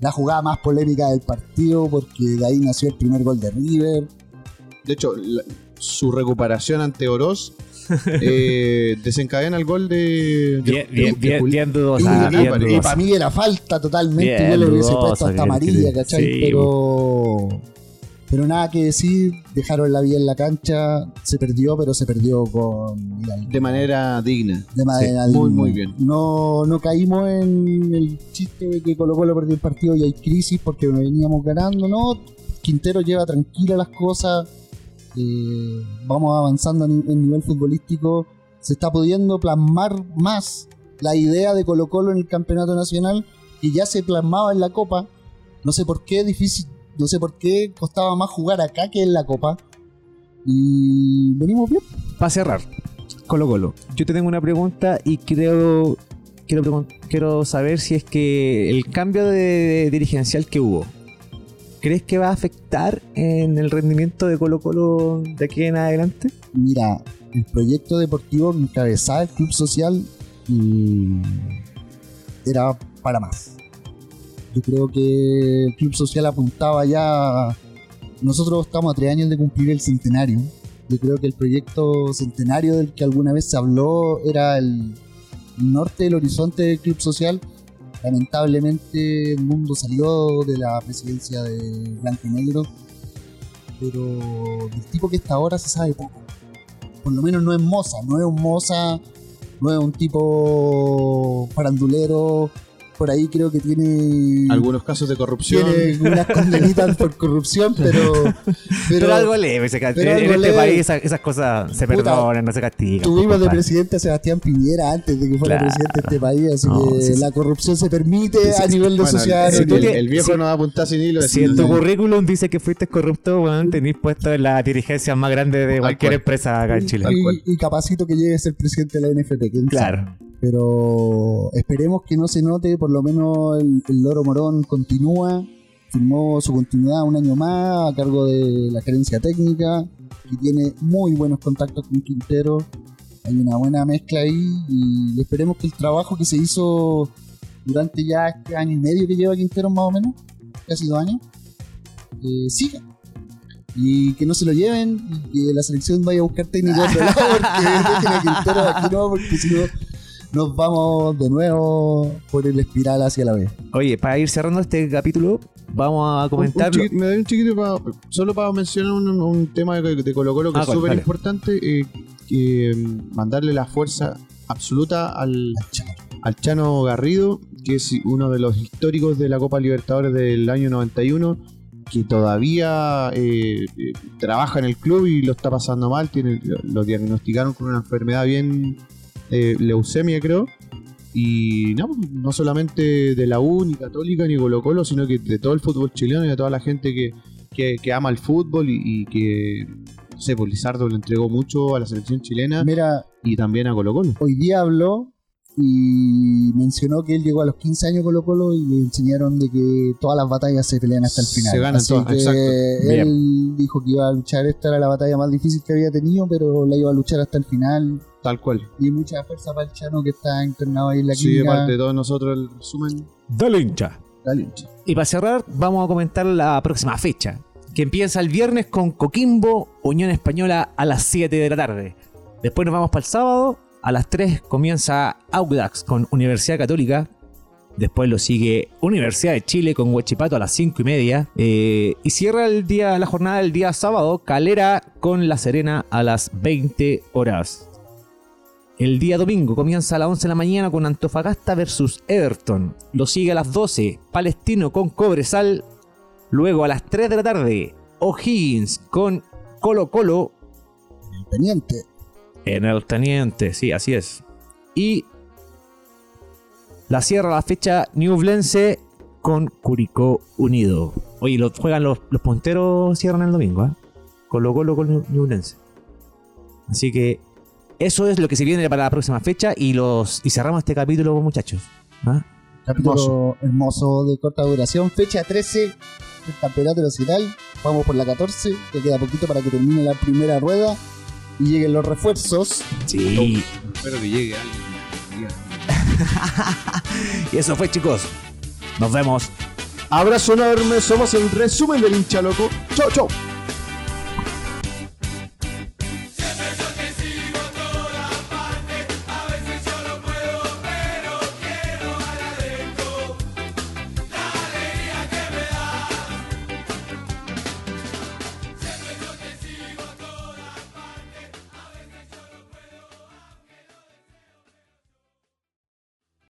la jugada más polémica del partido porque de ahí nació el primer gol de River. De hecho, la, su recuperación ante Oroz eh, desencadena el gol de, de, bien, de, bien, de bien dudosa, y, bien y, y para mí era falta totalmente, yo le hubiese puesto hasta amarilla, ¿cachai? Sí. Pero Pero nada que decir, dejaron la vida en la cancha, se perdió, pero se perdió con... de manera digna. De manera sí, digna. Muy, muy bien. No, no caímos en el chiste de que Colo Colo perdió el partido y hay crisis porque nos veníamos ganando, no. Quintero lleva tranquila las cosas, eh, vamos avanzando en nivel futbolístico, se está pudiendo plasmar más la idea de Colo Colo en el campeonato nacional, que ya se plasmaba en la Copa, no sé por qué difícil... No sé por qué costaba más jugar acá que en la Copa. Y venimos bien. Para cerrar, Colo Colo, yo te tengo una pregunta y creo quiero, pregun- quiero saber si es que el cambio de, de dirigencial que hubo, ¿crees que va a afectar en el rendimiento de Colo Colo de aquí en adelante? Mira, el proyecto deportivo que encabezaba el Club Social y era para más. Yo creo que el Club Social apuntaba ya... Nosotros estamos a tres años de cumplir el centenario. Yo creo que el proyecto centenario del que alguna vez se habló era el norte del horizonte del Club Social. Lamentablemente el mundo salió de la presidencia de Blanco y Negro. Pero del tipo que está ahora se sabe poco. Por lo menos no es Moza, no es un Moza, no es un tipo farandulero... Por ahí creo que tiene... algunos casos de corrupción. Tiene unas condenitas por corrupción, pero... Pero, pero algo leve. Se cast... pero en algo este leve. País esas, esas cosas se Puta, perdonan, no se castigan. Tuvimos de presidente a Sebastián Piñera antes de que fuera claro. presidente de este país, así no, que sí, la corrupción sí. se permite sí, a sí, nivel de bueno, sociedad. El, el, el viejo sí, no va a apuntar sin hilo. Si en tu currículum dice que fuiste corrupto, bueno, tenés puesto en la dirigencia más grande de cualquier empresa acá en Chile. Y, y capacito que llegue a ser presidente de la N F P. Claro. Sabe? Pero esperemos que no se note, por lo menos el, el Loro Morón continúa, firmó su continuidad un año más a cargo de la gerencia técnica y tiene muy buenos contactos con Quintero, hay una buena mezcla ahí y esperemos que el trabajo que se hizo durante ya este año y medio que lleva Quintero más o menos, casi dos años, eh, siga. Y que no se lo lleven y que la selección vaya a buscar técnico a otro lado porque dejen a Quintero aquí no, porque si no... Nos vamos de nuevo por el espiral hacia la B. Oye, para ir cerrando este capítulo, vamos a comentar. Me doy un chiquito para, solo para mencionar un, un tema de, de Colo Colo que ah, es cuál, súper vale. importante: eh, eh, mandarle la fuerza absoluta al, al, Chano. al Chano Garrido, que es uno de los históricos de la Copa Libertadores del año noventa y uno, que todavía eh, trabaja en el club y lo está pasando mal. Tiene, lo diagnosticaron con una enfermedad bien. Eh, leucemia creo y no, no solamente de la U ni Católica ni Colo Colo sino que de todo el fútbol chileno y de toda la gente que, que, que ama el fútbol y, y que no sé, pues Lizardo le entregó mucho a la selección chilena. Mira, y también a Colo Colo hoy día habló y mencionó que él llegó a los quince años Colo Colo y le enseñaron de que todas las batallas se pelean hasta el final, se ganan todas, que exacto. Él Bien. Dijo que iba a luchar, esta era la batalla más difícil que había tenido pero la iba a luchar hasta el final. Tal cual. Y mucha fuerza para el Chano que está internado ahí en la clínica. Sí, de parte de todos nosotros el resumen. Dale hincha. Dale hincha. Y para cerrar, vamos a comentar la próxima fecha, que empieza el viernes con Coquimbo, Unión Española a las siete de la tarde. Después nos vamos para el sábado, a las tres comienza Audax con Universidad Católica. Después lo sigue Universidad de Chile con Huachipato a las cinco y media. Eh, y cierra el día, la jornada del día sábado, Calera con La Serena a las veinte horas. El día domingo comienza a las once de la mañana con Antofagasta versus Everton. Lo sigue a las doce, Palestino con Cobresal. Luego a las tres de la tarde, O'Higgins con Colo Colo. En el Teniente. En el Teniente, sí, así es. Y la cierra la fecha Ñublense con Curicó Unido. Oye, lo juegan los, los punteros, cierran el domingo, ¿eh? Colo Colo con Ñublense. Así que... eso es lo que se viene para la próxima fecha y los y cerramos este capítulo, muchachos. ¿Ah? Capítulo hermoso. hermoso de corta duración. Fecha trece del campeonato nacional. Vamos por la catorce, que queda poquito para que termine la primera rueda y lleguen los refuerzos. Sí. No, espero que llegue alguien. Y eso fue, chicos. Nos vemos. Abrazo enorme. Somos el resumen del hincha loco. Chau, chau.